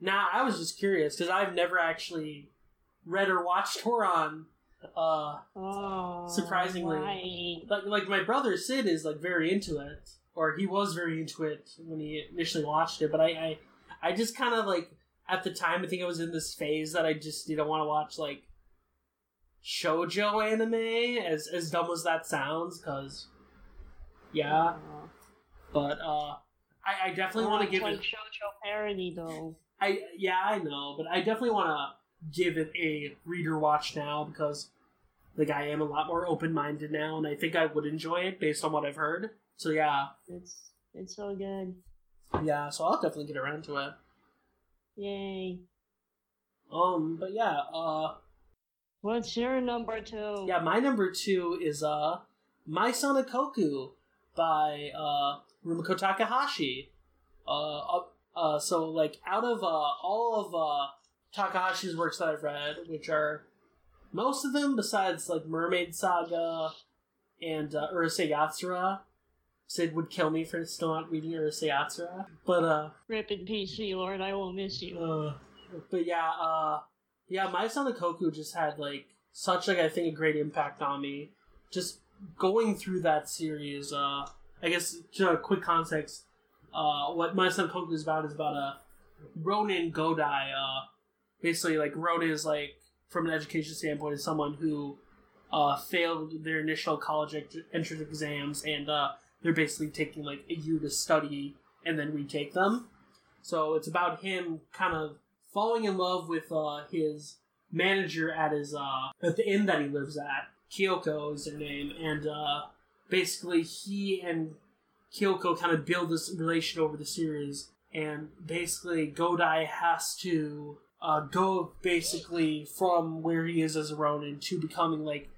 Nah, I was just curious, because I've never actually read or watched Ouran, surprisingly. Right. Like, my brother Sid is, like, very into it. Or he was very into it when he initially watched it, but I just kind of, like... At the time, I think I was in this phase that I just didn't want to watch, like, shoujo anime, as dumb as that sounds, because, yeah. But, I definitely want to give it... shoujo parody, though. I know, but I definitely want to give it a reader watch now, because, like, I am a lot more open-minded now, and I think I would enjoy it based on what I've heard. So, yeah. It's so good. Yeah, so I'll definitely get around to it. Yay. But yeah, what's your number 2? Yeah, my number 2 is, My Sonokoku by, Rumiko Takahashi. So, like, out of, all of, Takahashi's works that I've read, which are most of them, besides like Mermaid Saga and Urusei Yatsura. Sid would kill me for still not reading Urusei Yatsura. But rip in peace, V-Lord. I will miss you. But My Son of Koku just had like such like I think a great impact on me. Just going through that series, I guess to a quick context, what My Son Koku is about a Ronin Godai. Basically, like Ronin is like from an education standpoint is someone who failed their initial college entrance exams, and they're basically taking like a year to study and then retake them. So it's about him kind of falling in love with his manager at his at the inn that he lives at. Kyoko is her name, and basically he and Kyoko kind of build this relation over the series, and basically Godai has to go basically from where he is as a Ronin to becoming like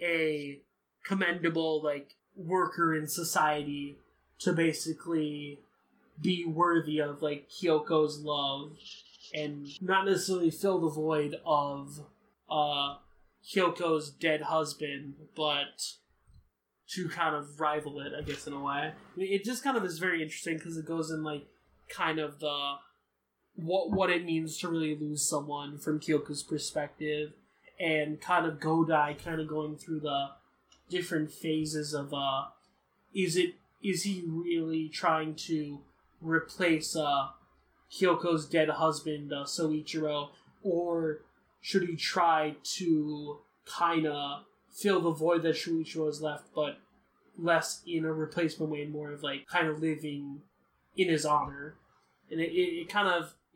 a commendable like worker in society to basically be worthy of like Kyoko's love and not necessarily fill the void of Kyoko's dead husband, but to kind of rival it, I guess, in a way. I mean, it just kind of is very interesting because it goes in like kind of the what it means to really lose someone from Kyoko's perspective, and kind of Godai kind of going through the different phases of is he really trying to replace Kyoko's dead husband Soichiro, or should he try to kind of fill the void that Soichiro has left, but less in a replacement way and more of like kind of living in his honor. And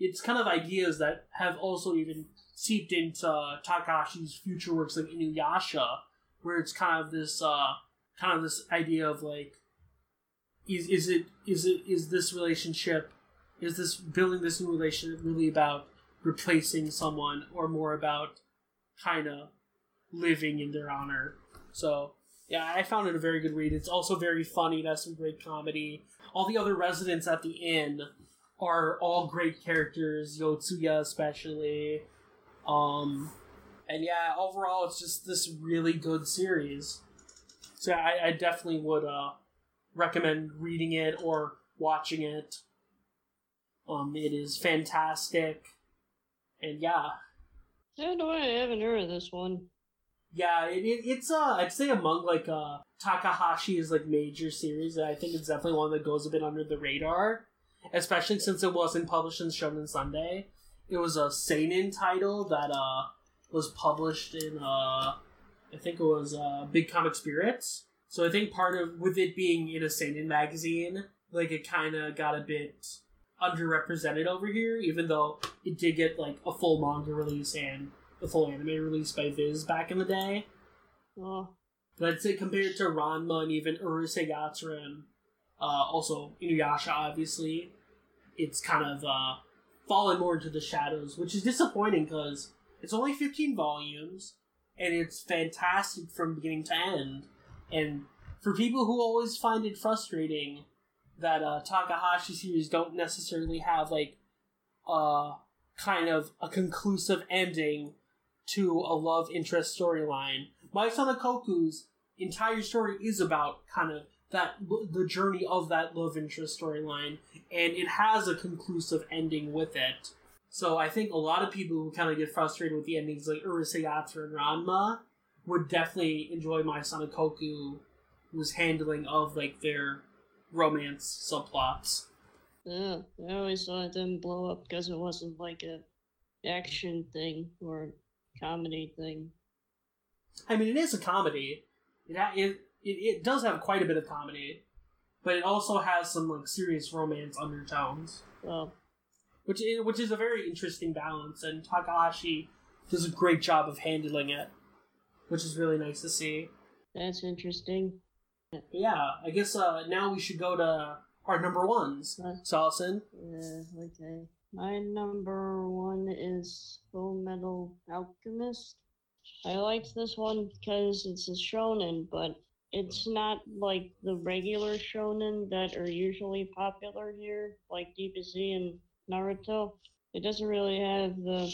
it's kind of ideas that have also even seeped into Takahashi's future works like Inuyasha, where it's kind of this idea of like, is this building this new relationship really about replacing someone or more about kind of living in their honor? So yeah, I found it a very good read. It's also very funny. It has some great comedy. All the other residents at the inn are all great characters, Yotsuya especially. And yeah, overall, it's just this really good series. So I definitely would recommend reading it or watching it. It is fantastic. And yeah. Yeah, no, I haven't heard of this one. Yeah, it's I'd say among like Takahashi's like major series, I think it's definitely one that goes a bit under the radar, especially since it wasn't published in Shonen Sunday. It was a seinen title that was published in I think it was Big Comic Spirits. So I think part of with it being in a seinen magazine, like it kind of got a bit underrepresented over here, even though it did get like a full manga release and a full anime release by Viz back in the day. Oh. But I'd say compared to Ranma and even Urusei Yatsura and also Inuyasha, obviously, it's kind of fallen more into the shadows, which is disappointing because it's only 15 volumes, and it's fantastic from beginning to end. And for people who always find it frustrating that Takahashi series don't necessarily have like kind of a conclusive ending to a love interest storyline, My Son of Koku's entire story is about kind of that the journey of that love interest storyline, and it has a conclusive ending with it. So I think a lot of people who kind of get frustrated with the endings like Urusei Yatsura and Ranma would definitely enjoy My Son of Koku's handling of like their romance subplots. Yeah, I always thought it didn't blow up because it wasn't like a action thing or comedy thing. I mean, it is a comedy. It does have quite a bit of comedy, but it also has some like serious romance undertones. Well. Which is a very interesting balance, and Takahashi does a great job of handling it, which is really nice to see. That's interesting. Yeah, I guess now we should go to our number ones. Allison? Okay. My number one is Full Metal Alchemist. I liked this one because it's a shonen, but it's not like the regular shonen that are usually popular here, like DBZ and Naruto. It doesn't really have the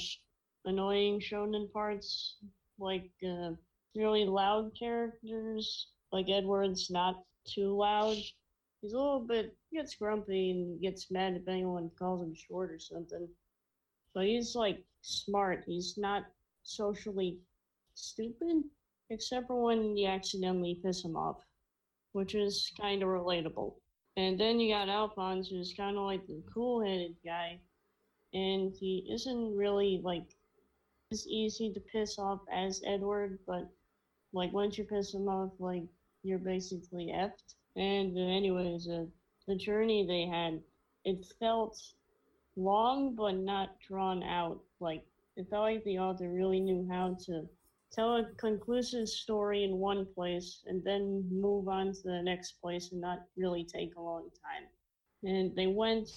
annoying shonen parts, like really loud characters, like Edward's not too loud. He's a little bit, gets grumpy and gets mad if anyone calls him short or something. But he's, like, smart. He's not socially stupid, except for when you accidentally piss him off, which is kind of relatable. And then you got Alphonse, who's kind of like the cool-headed guy, and he isn't really, like, as easy to piss off as Edward, but, like, once you piss him off, like, you're basically effed. And anyways, the journey they had, it felt long but not drawn out. Like, it felt like the author really knew how to tell a conclusive story in one place and then move on to the next place and not really take a long time. And they went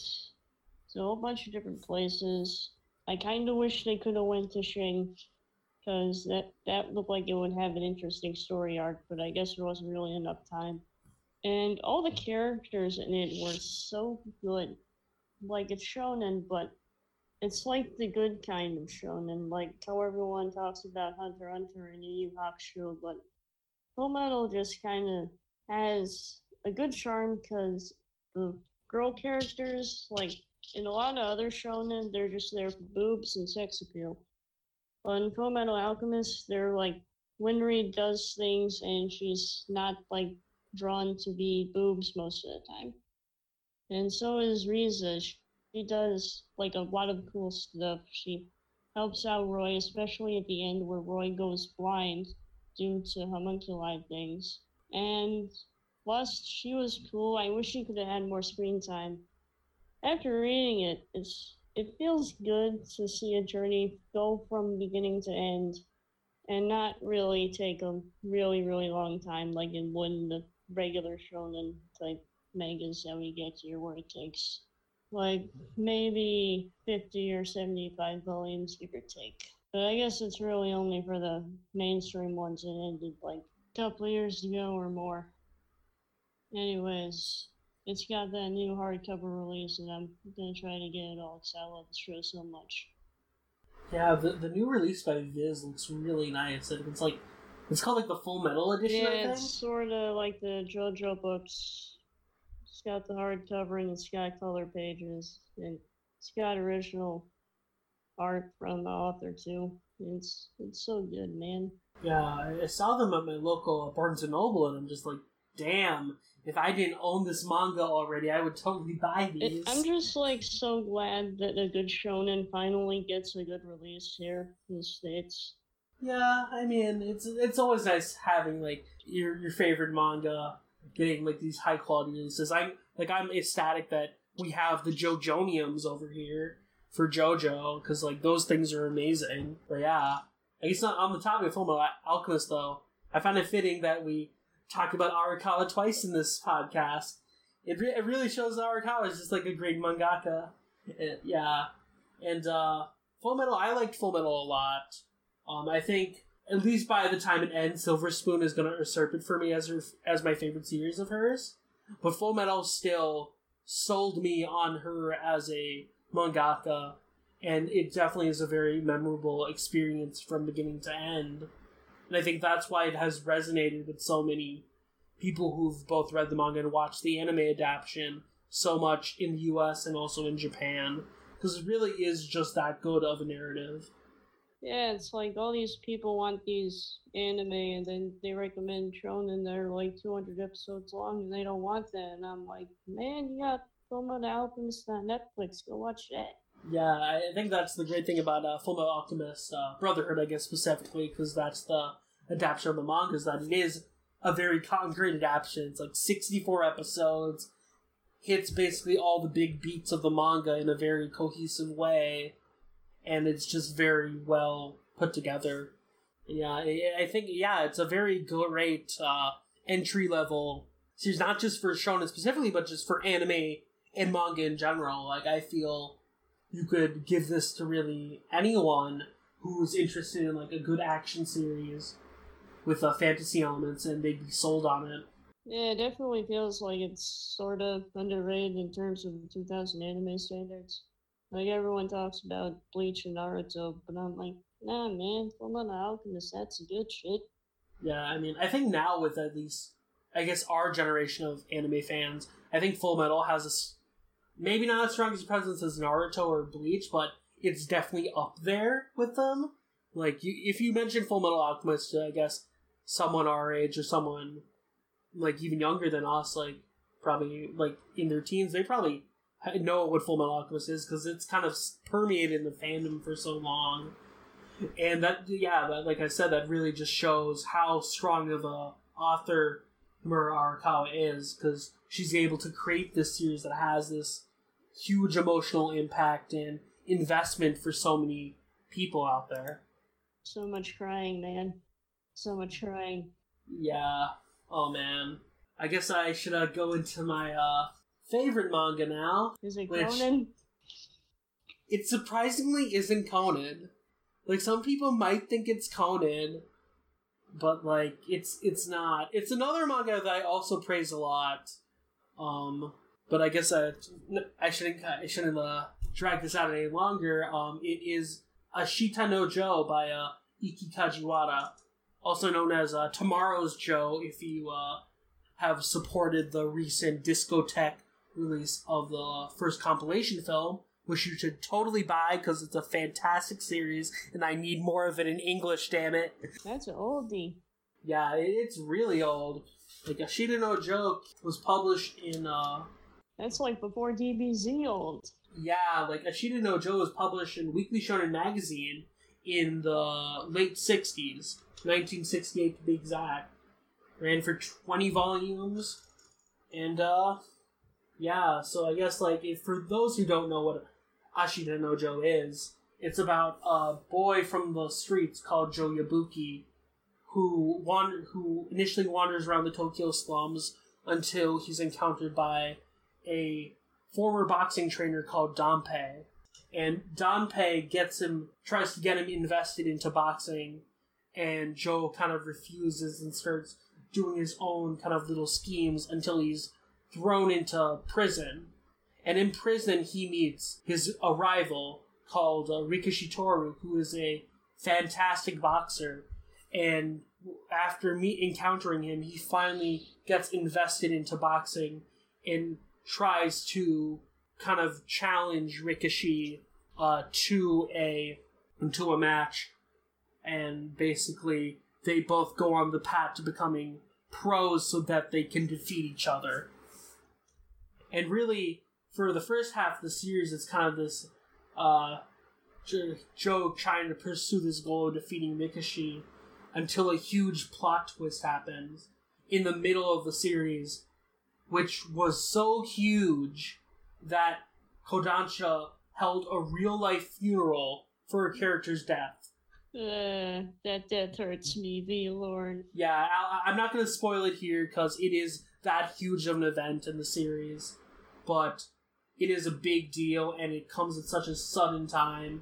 to a whole bunch of different places. I kind of wish they could have went to Shing, because that looked like it would have an interesting story arc, but I guess there wasn't really enough time. And all the characters in it were so good. Like, it's shonen, but it's like the good kind of shonen, like how everyone talks about Hunter x Hunter and Yu Yu Hakusho, but Fullmetal just kind of has a good charm because the girl characters, like in a lot of other shonen, they're just there for boobs and sex appeal. But in Fullmetal Alchemist, they're like, Winry does things and she's not like drawn to be boobs most of the time. And so is Riza. She does, like, a lot of cool stuff. She helps out Roy, especially at the end where Roy goes blind due to homunculi things. And plus, she was cool. I wish she could have had more screen time. After reading it, it feels good to see a journey go from beginning to end and not really take a really, really long time like it would in the regular shonen type megas that we get here, where it takes like maybe 50 or 75 volumes, give or take. But I guess it's really only for the mainstream ones that ended like a couple of years ago or more. Anyways, it's got that new hardcover release, and I'm going to try to get it all because I love the show so much. Yeah, the new release by Viz looks really nice. It's like, it's called like the Full Metal Edition, I think? Yeah, it's sort of like the JoJo books. It's got the hardcover and it's got color pages, and it's got original art from the author too. It's so good, man. Yeah, I saw them at my local Barnes & Noble, and I'm just like, damn, if I didn't own this manga already, I would totally buy these. I'm just like so glad that a good shonen finally gets a good release here in the States. Yeah, I mean, it's always nice having like your favorite manga getting like these high quality releases. I'm ecstatic that we have the JoJoniums over here for JoJo, because like those things are amazing. But yeah, I guess not on the topic of Fullmetal Alchemist though, I found it fitting that we talked about Arakawa twice in this podcast. It really shows that Arakawa is just like a great mangaka. Yeah, and Fullmetal, I liked Fullmetal a lot. I think, at least by the time it ends, Silver Spoon is going to usurp it for me as my favorite series of hers. But Fullmetal still sold me on her as a mangaka, and it definitely is a very memorable experience from beginning to end. And I think that's why it has resonated with so many people who've both read the manga and watched the anime adaptation so much in the US and also in Japan, because it really is just that good of a narrative. Yeah, it's like all these people want these anime, and then they recommend shonen that are like 200 episodes long, and they don't want that. And I'm like, man, you got Fullmetal Alchemist on Netflix. Go watch that. Yeah, I think that's the great thing about Fullmetal Alchemist Brotherhood, I guess, specifically, because that's the adaptation of the manga, is that it is a very concrete adaptation. It's like 64 episodes, hits basically all the big beats of the manga in a very cohesive way. And it's just very well put together. Yeah, I think, yeah, it's a very great entry-level series, not just for shonen specifically, but just for anime and manga in general. Like, I feel you could give this to really anyone who's interested in, like, a good action series with fantasy elements, and they'd be sold on it. Yeah, it definitely feels like it's sort of underrated in terms of 2000 anime standards. Like, everyone talks about Bleach and Naruto, but I'm like, nah, man, Fullmetal Alchemist, that's some good shit. Yeah, I mean, I think now with at least, I guess, our generation of anime fans, I think Fullmetal has maybe not as strong as presence as Naruto or Bleach, but it's definitely up there with them. Like, if you mention Fullmetal Alchemist, I guess, someone our age or someone, like, even younger than us, like, probably, like, in their teens, they probably know what Fullmetal Alchemist is, because it's kind of permeated the fandom for so long. And that, like I said, that really just shows how strong of a author Mura Arakawa is, because she's able to create this series that has this huge emotional impact and investment for so many people out there. So much crying, man. So much crying. Yeah. Oh, man. I guess I should go into my favorite manga now. Is it Conan? It surprisingly isn't Conan. Like, some people might think it's Conan, but, like, it's not. It's another manga that I also praise a lot. But I guess I shouldn't drag this out any longer. It is Ashita no Joe by Iki Kajiwara, also known as Tomorrow's Joe, if you have supported the recent Discotech release of the first compilation film, which you should totally buy because it's a fantastic series and I need more of it in English, damn it. That's an oldie. Yeah, it's really old. Like, Ashita no Joe was published in... That's like before DBZ old. Yeah, like, Ashita no Joe was published in Weekly Shonen Magazine in the late 60s. 1968 to be exact. Ran for 20 volumes. And, yeah, so I guess, like, for those who don't know what Ashita no Joe is, it's about a boy from the streets called Joe Yabuki who initially wanders around the Tokyo slums until he's encountered by a former boxing trainer called Danpei. And Danpei tries to get him invested into boxing, and Joe kind of refuses and starts doing his own kind of little schemes until he's thrown into prison. And in prison, he meets his rival called Rikishi Toru, who is a fantastic boxer. And after encountering him, he finally gets invested into boxing and tries to kind of challenge Rikishi to a match. And basically, they both go on the path to becoming pros so that they can defeat each other. And really, for the first half of the series, it's kind of this Joe trying to pursue this goal of defeating Rikishi until a huge plot twist happens in the middle of the series, which was so huge that Kodansha held a real-life funeral for her character's death. That death hurts me, V-Lord. Yeah, I'm not going to spoil it here because it is that huge of an event in the series, but it is a big deal and it comes at such a sudden time.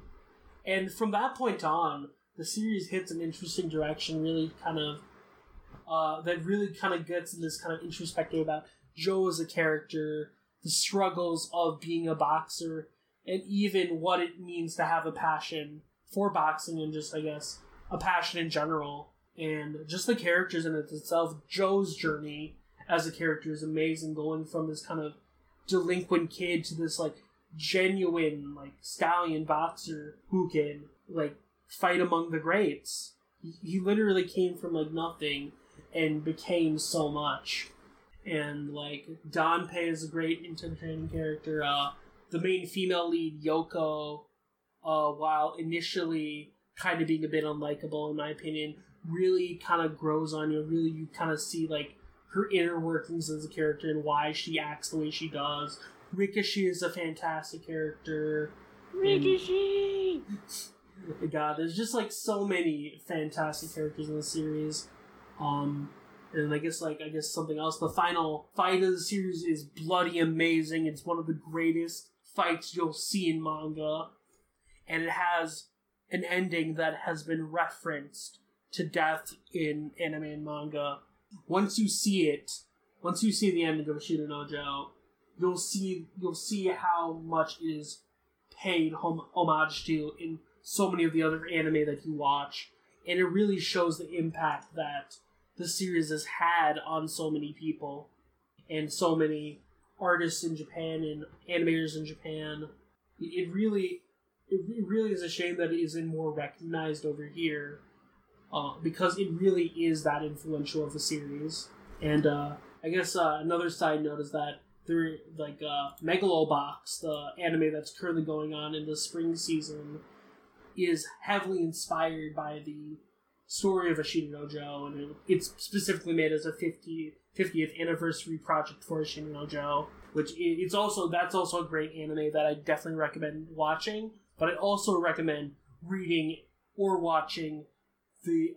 And from that point on, the series hits an interesting direction, really kind of, that really kind of gets in this kind of introspective about Joe as a character, the struggles of being a boxer, and even what it means to have a passion for boxing and just, I guess, a passion in general. And just the characters in it itself, Joe's journey as a character is amazing, going from this kind of delinquent kid to this, like, genuine, like, stallion boxer who can, like, fight among the greats. He literally came from, like, nothing and became so much. And, like, Danpei is a great entertaining character. The main female lead, Yoko, while initially kind of being a bit unlikable, in my opinion, really kind of grows on you. Really, you kind of see, like, her inner workings as a character and why she acts the way she does. Rikishi is a fantastic character. Rikishi! And, God, there's just, like, so many fantastic characters in the series. And I guess something else. The final fight of the series is bloody amazing. It's one of the greatest fights you'll see in manga. And it has an ending that has been referenced to death in anime and manga. Once you see the ending of Ashita no Joe, you'll see how much is paid homage to in so many of the other anime that you watch, and it really shows the impact that the series has had on so many people and so many artists in Japan and animators in Japan. It really is a shame that it isn't more recognized over here, because it really is that influential of a series. And I guess another side note is that there, like Megalobox, the anime that's currently going on in the spring season, is heavily inspired by the story of Ashina no Joe, and it's specifically made as a 50th anniversary project for Ashina no Joe, which that's also a great anime that I definitely recommend watching. But I also recommend reading or watching the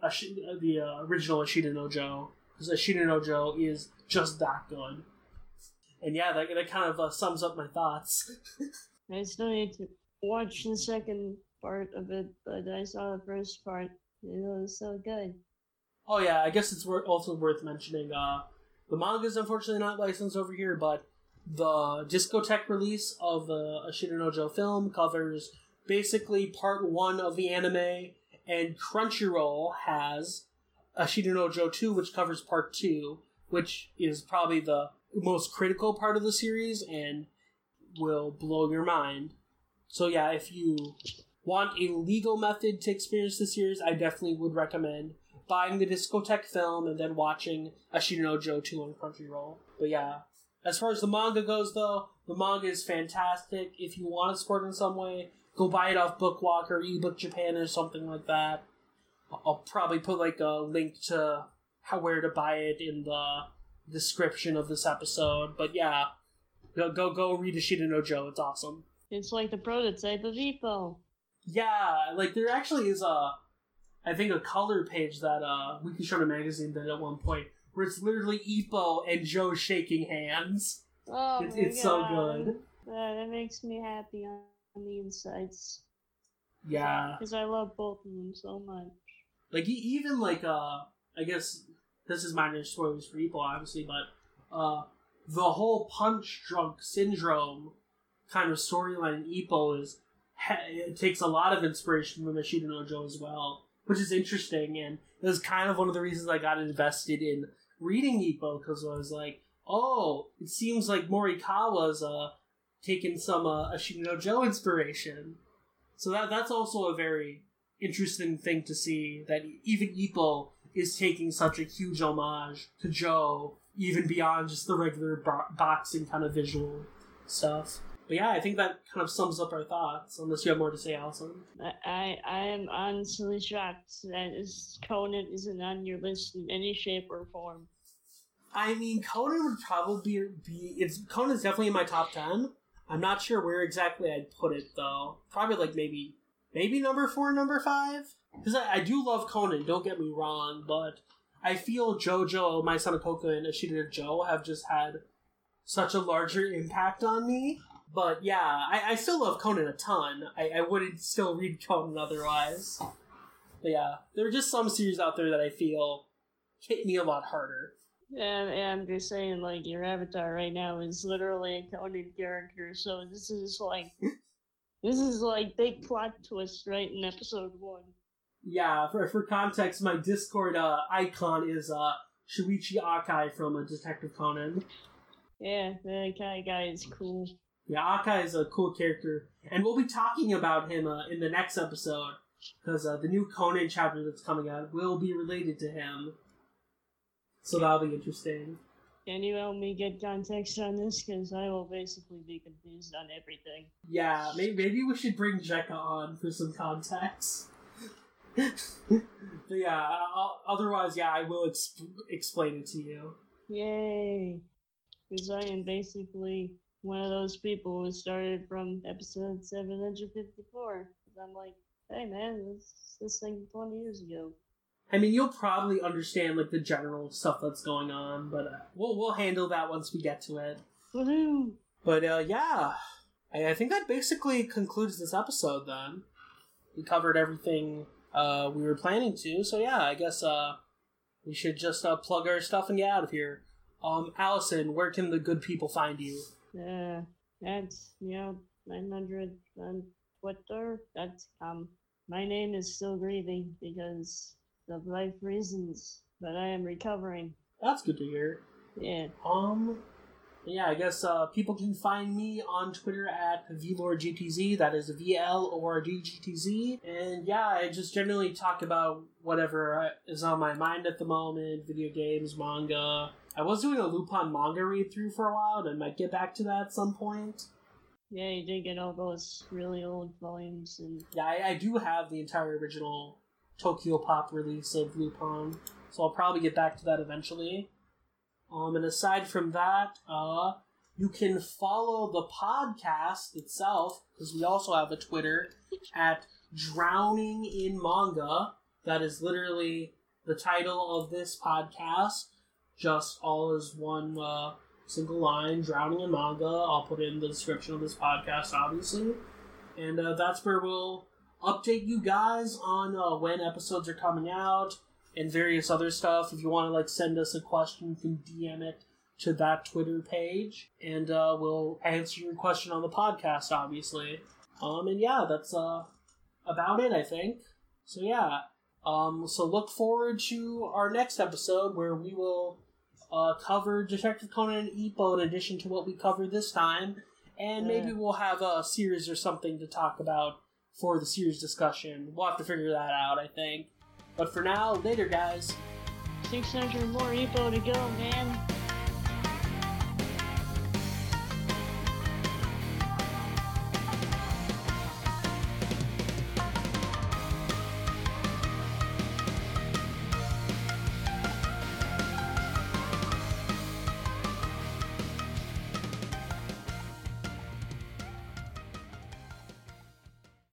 original Ashina no Joe, because Ashina no Joe is just that good. And yeah, that kind of sums up my thoughts. I still need to watch the second part of it, but I saw the first part. It was so good. Oh yeah, I guess it's also worth mentioning. The manga is unfortunately not licensed over here, but the Discotech release of the Ashina no Joe film covers basically part one of the anime, and Crunchyroll has Ashina no Joe 2, which covers part two, which is probably the most critical part of the series and will blow your mind. So yeah, if you want a legal method to experience the series, I definitely would recommend buying the Discotech film and then watching Ashina no Joe 2 on Crunchyroll. But yeah, as far as the manga goes, though, the manga is fantastic. If you want to support in some way, go buy it off BookWalk or eBook Japan or something like that. I'll probably put like a link to where to buy it in the description of this episode. But yeah, go read Ashina no Joe. It's awesome. It's like the prototype of Ippo. Yeah, like there actually is I think a color page that Weekly Shonen Magazine did at one point where it's literally Ippo and Joe shaking hands. Oh, it's so good. That makes me happy on the insides. Yeah, because I love both of them so much. Like even like I guess this is minor spoilers for Ippo, obviously, but the whole punch drunk syndrome kind of storyline in Ippo is. It takes a lot of inspiration from Ashina no Joe as well, which is interesting, and it was kind of one of the reasons I got invested in reading Ippo, because I was like, oh, it seems like Morikawa's taken some Ashina no Joe inspiration. So that's also a very interesting thing to see, that even Ippo is taking such a huge homage to Joe, even beyond just the regular boxing kind of visual stuff. But yeah, I think that kind of sums up our thoughts, unless you have more to say, Allison. I am honestly shocked that Conan isn't on your list in any shape or form. I mean, Conan would probably be... Conan's definitely in my top 10. I'm not sure where exactly I'd put it, though. Probably like maybe number 4, number 5? Because I do love Conan, don't get me wrong, but I feel JoJo, My Son of Coco, and Ashina no Joe have just had such a larger impact on me. But yeah, I still love Conan a ton. I wouldn't still read Conan otherwise. But yeah, there are just some series out there that I feel hit me a lot harder. And I'm just saying, like, your avatar right now is literally a Conan character, so this is like big plot twist right in episode 1. Yeah, for context, my Discord icon is Shuichi Akai from Detective Conan. Yeah, that guy is cool. Yeah, Akai is a cool character, and we'll be talking about him in the next episode, because the new Conan chapter that's coming out will be related to him, so that'll be interesting. Can you help me get context on this, because I will basically be confused on everything. Yeah, maybe we should bring Jekka on for some context. But yeah, otherwise, yeah, I will explain it to you. Yay! Because I am basically one of those people who started from episode 754. I'm like, hey man, this thing 20 years ago. I mean, you'll probably understand like the general stuff that's going on, but we'll handle that once we get to it. Woohoo! But yeah, I think that basically concludes this episode then. We covered everything we were planning to, so yeah, I guess we should just plug our stuff and get out of here. Allison, where can the good people find you? That's 900 on Twitter. That's my name is still grieving because of life reasons, but I am recovering. That's good to hear. Yeah. Yeah, I guess people can find me on Twitter at V-Lord GTZ, that is V-L-O-R-D GTZ. And yeah, I just generally talk about whatever is on my mind at the moment, video games, manga. I was doing a Lupin manga read-through for a while, and I might get back to that at some point. Yeah, you did get all those really old volumes. And yeah, I do have the entire original Tokyo Pop release of Lupin, so I'll probably get back to that eventually. And aside from that, you can follow the podcast itself, because we also have a Twitter, at Drowning in Manga. That is literally the title of this podcast. Just all is one single line, Drowning in Manga. I'll put it in the description of this podcast, obviously. And that's where we'll update you guys on when episodes are coming out, and various other stuff. If you want to send us a question, you can DM it to that Twitter page, and we'll answer your question on the podcast, obviously. And yeah, that's about it, I think. So yeah, so look forward to our next episode where we will cover Detective Conan and Ippo in addition to what we covered this time, and maybe we'll have a series or something to talk about for the series discussion. We'll have to figure that out, I think. But for now, later, guys. 600 more Ippo to go, man.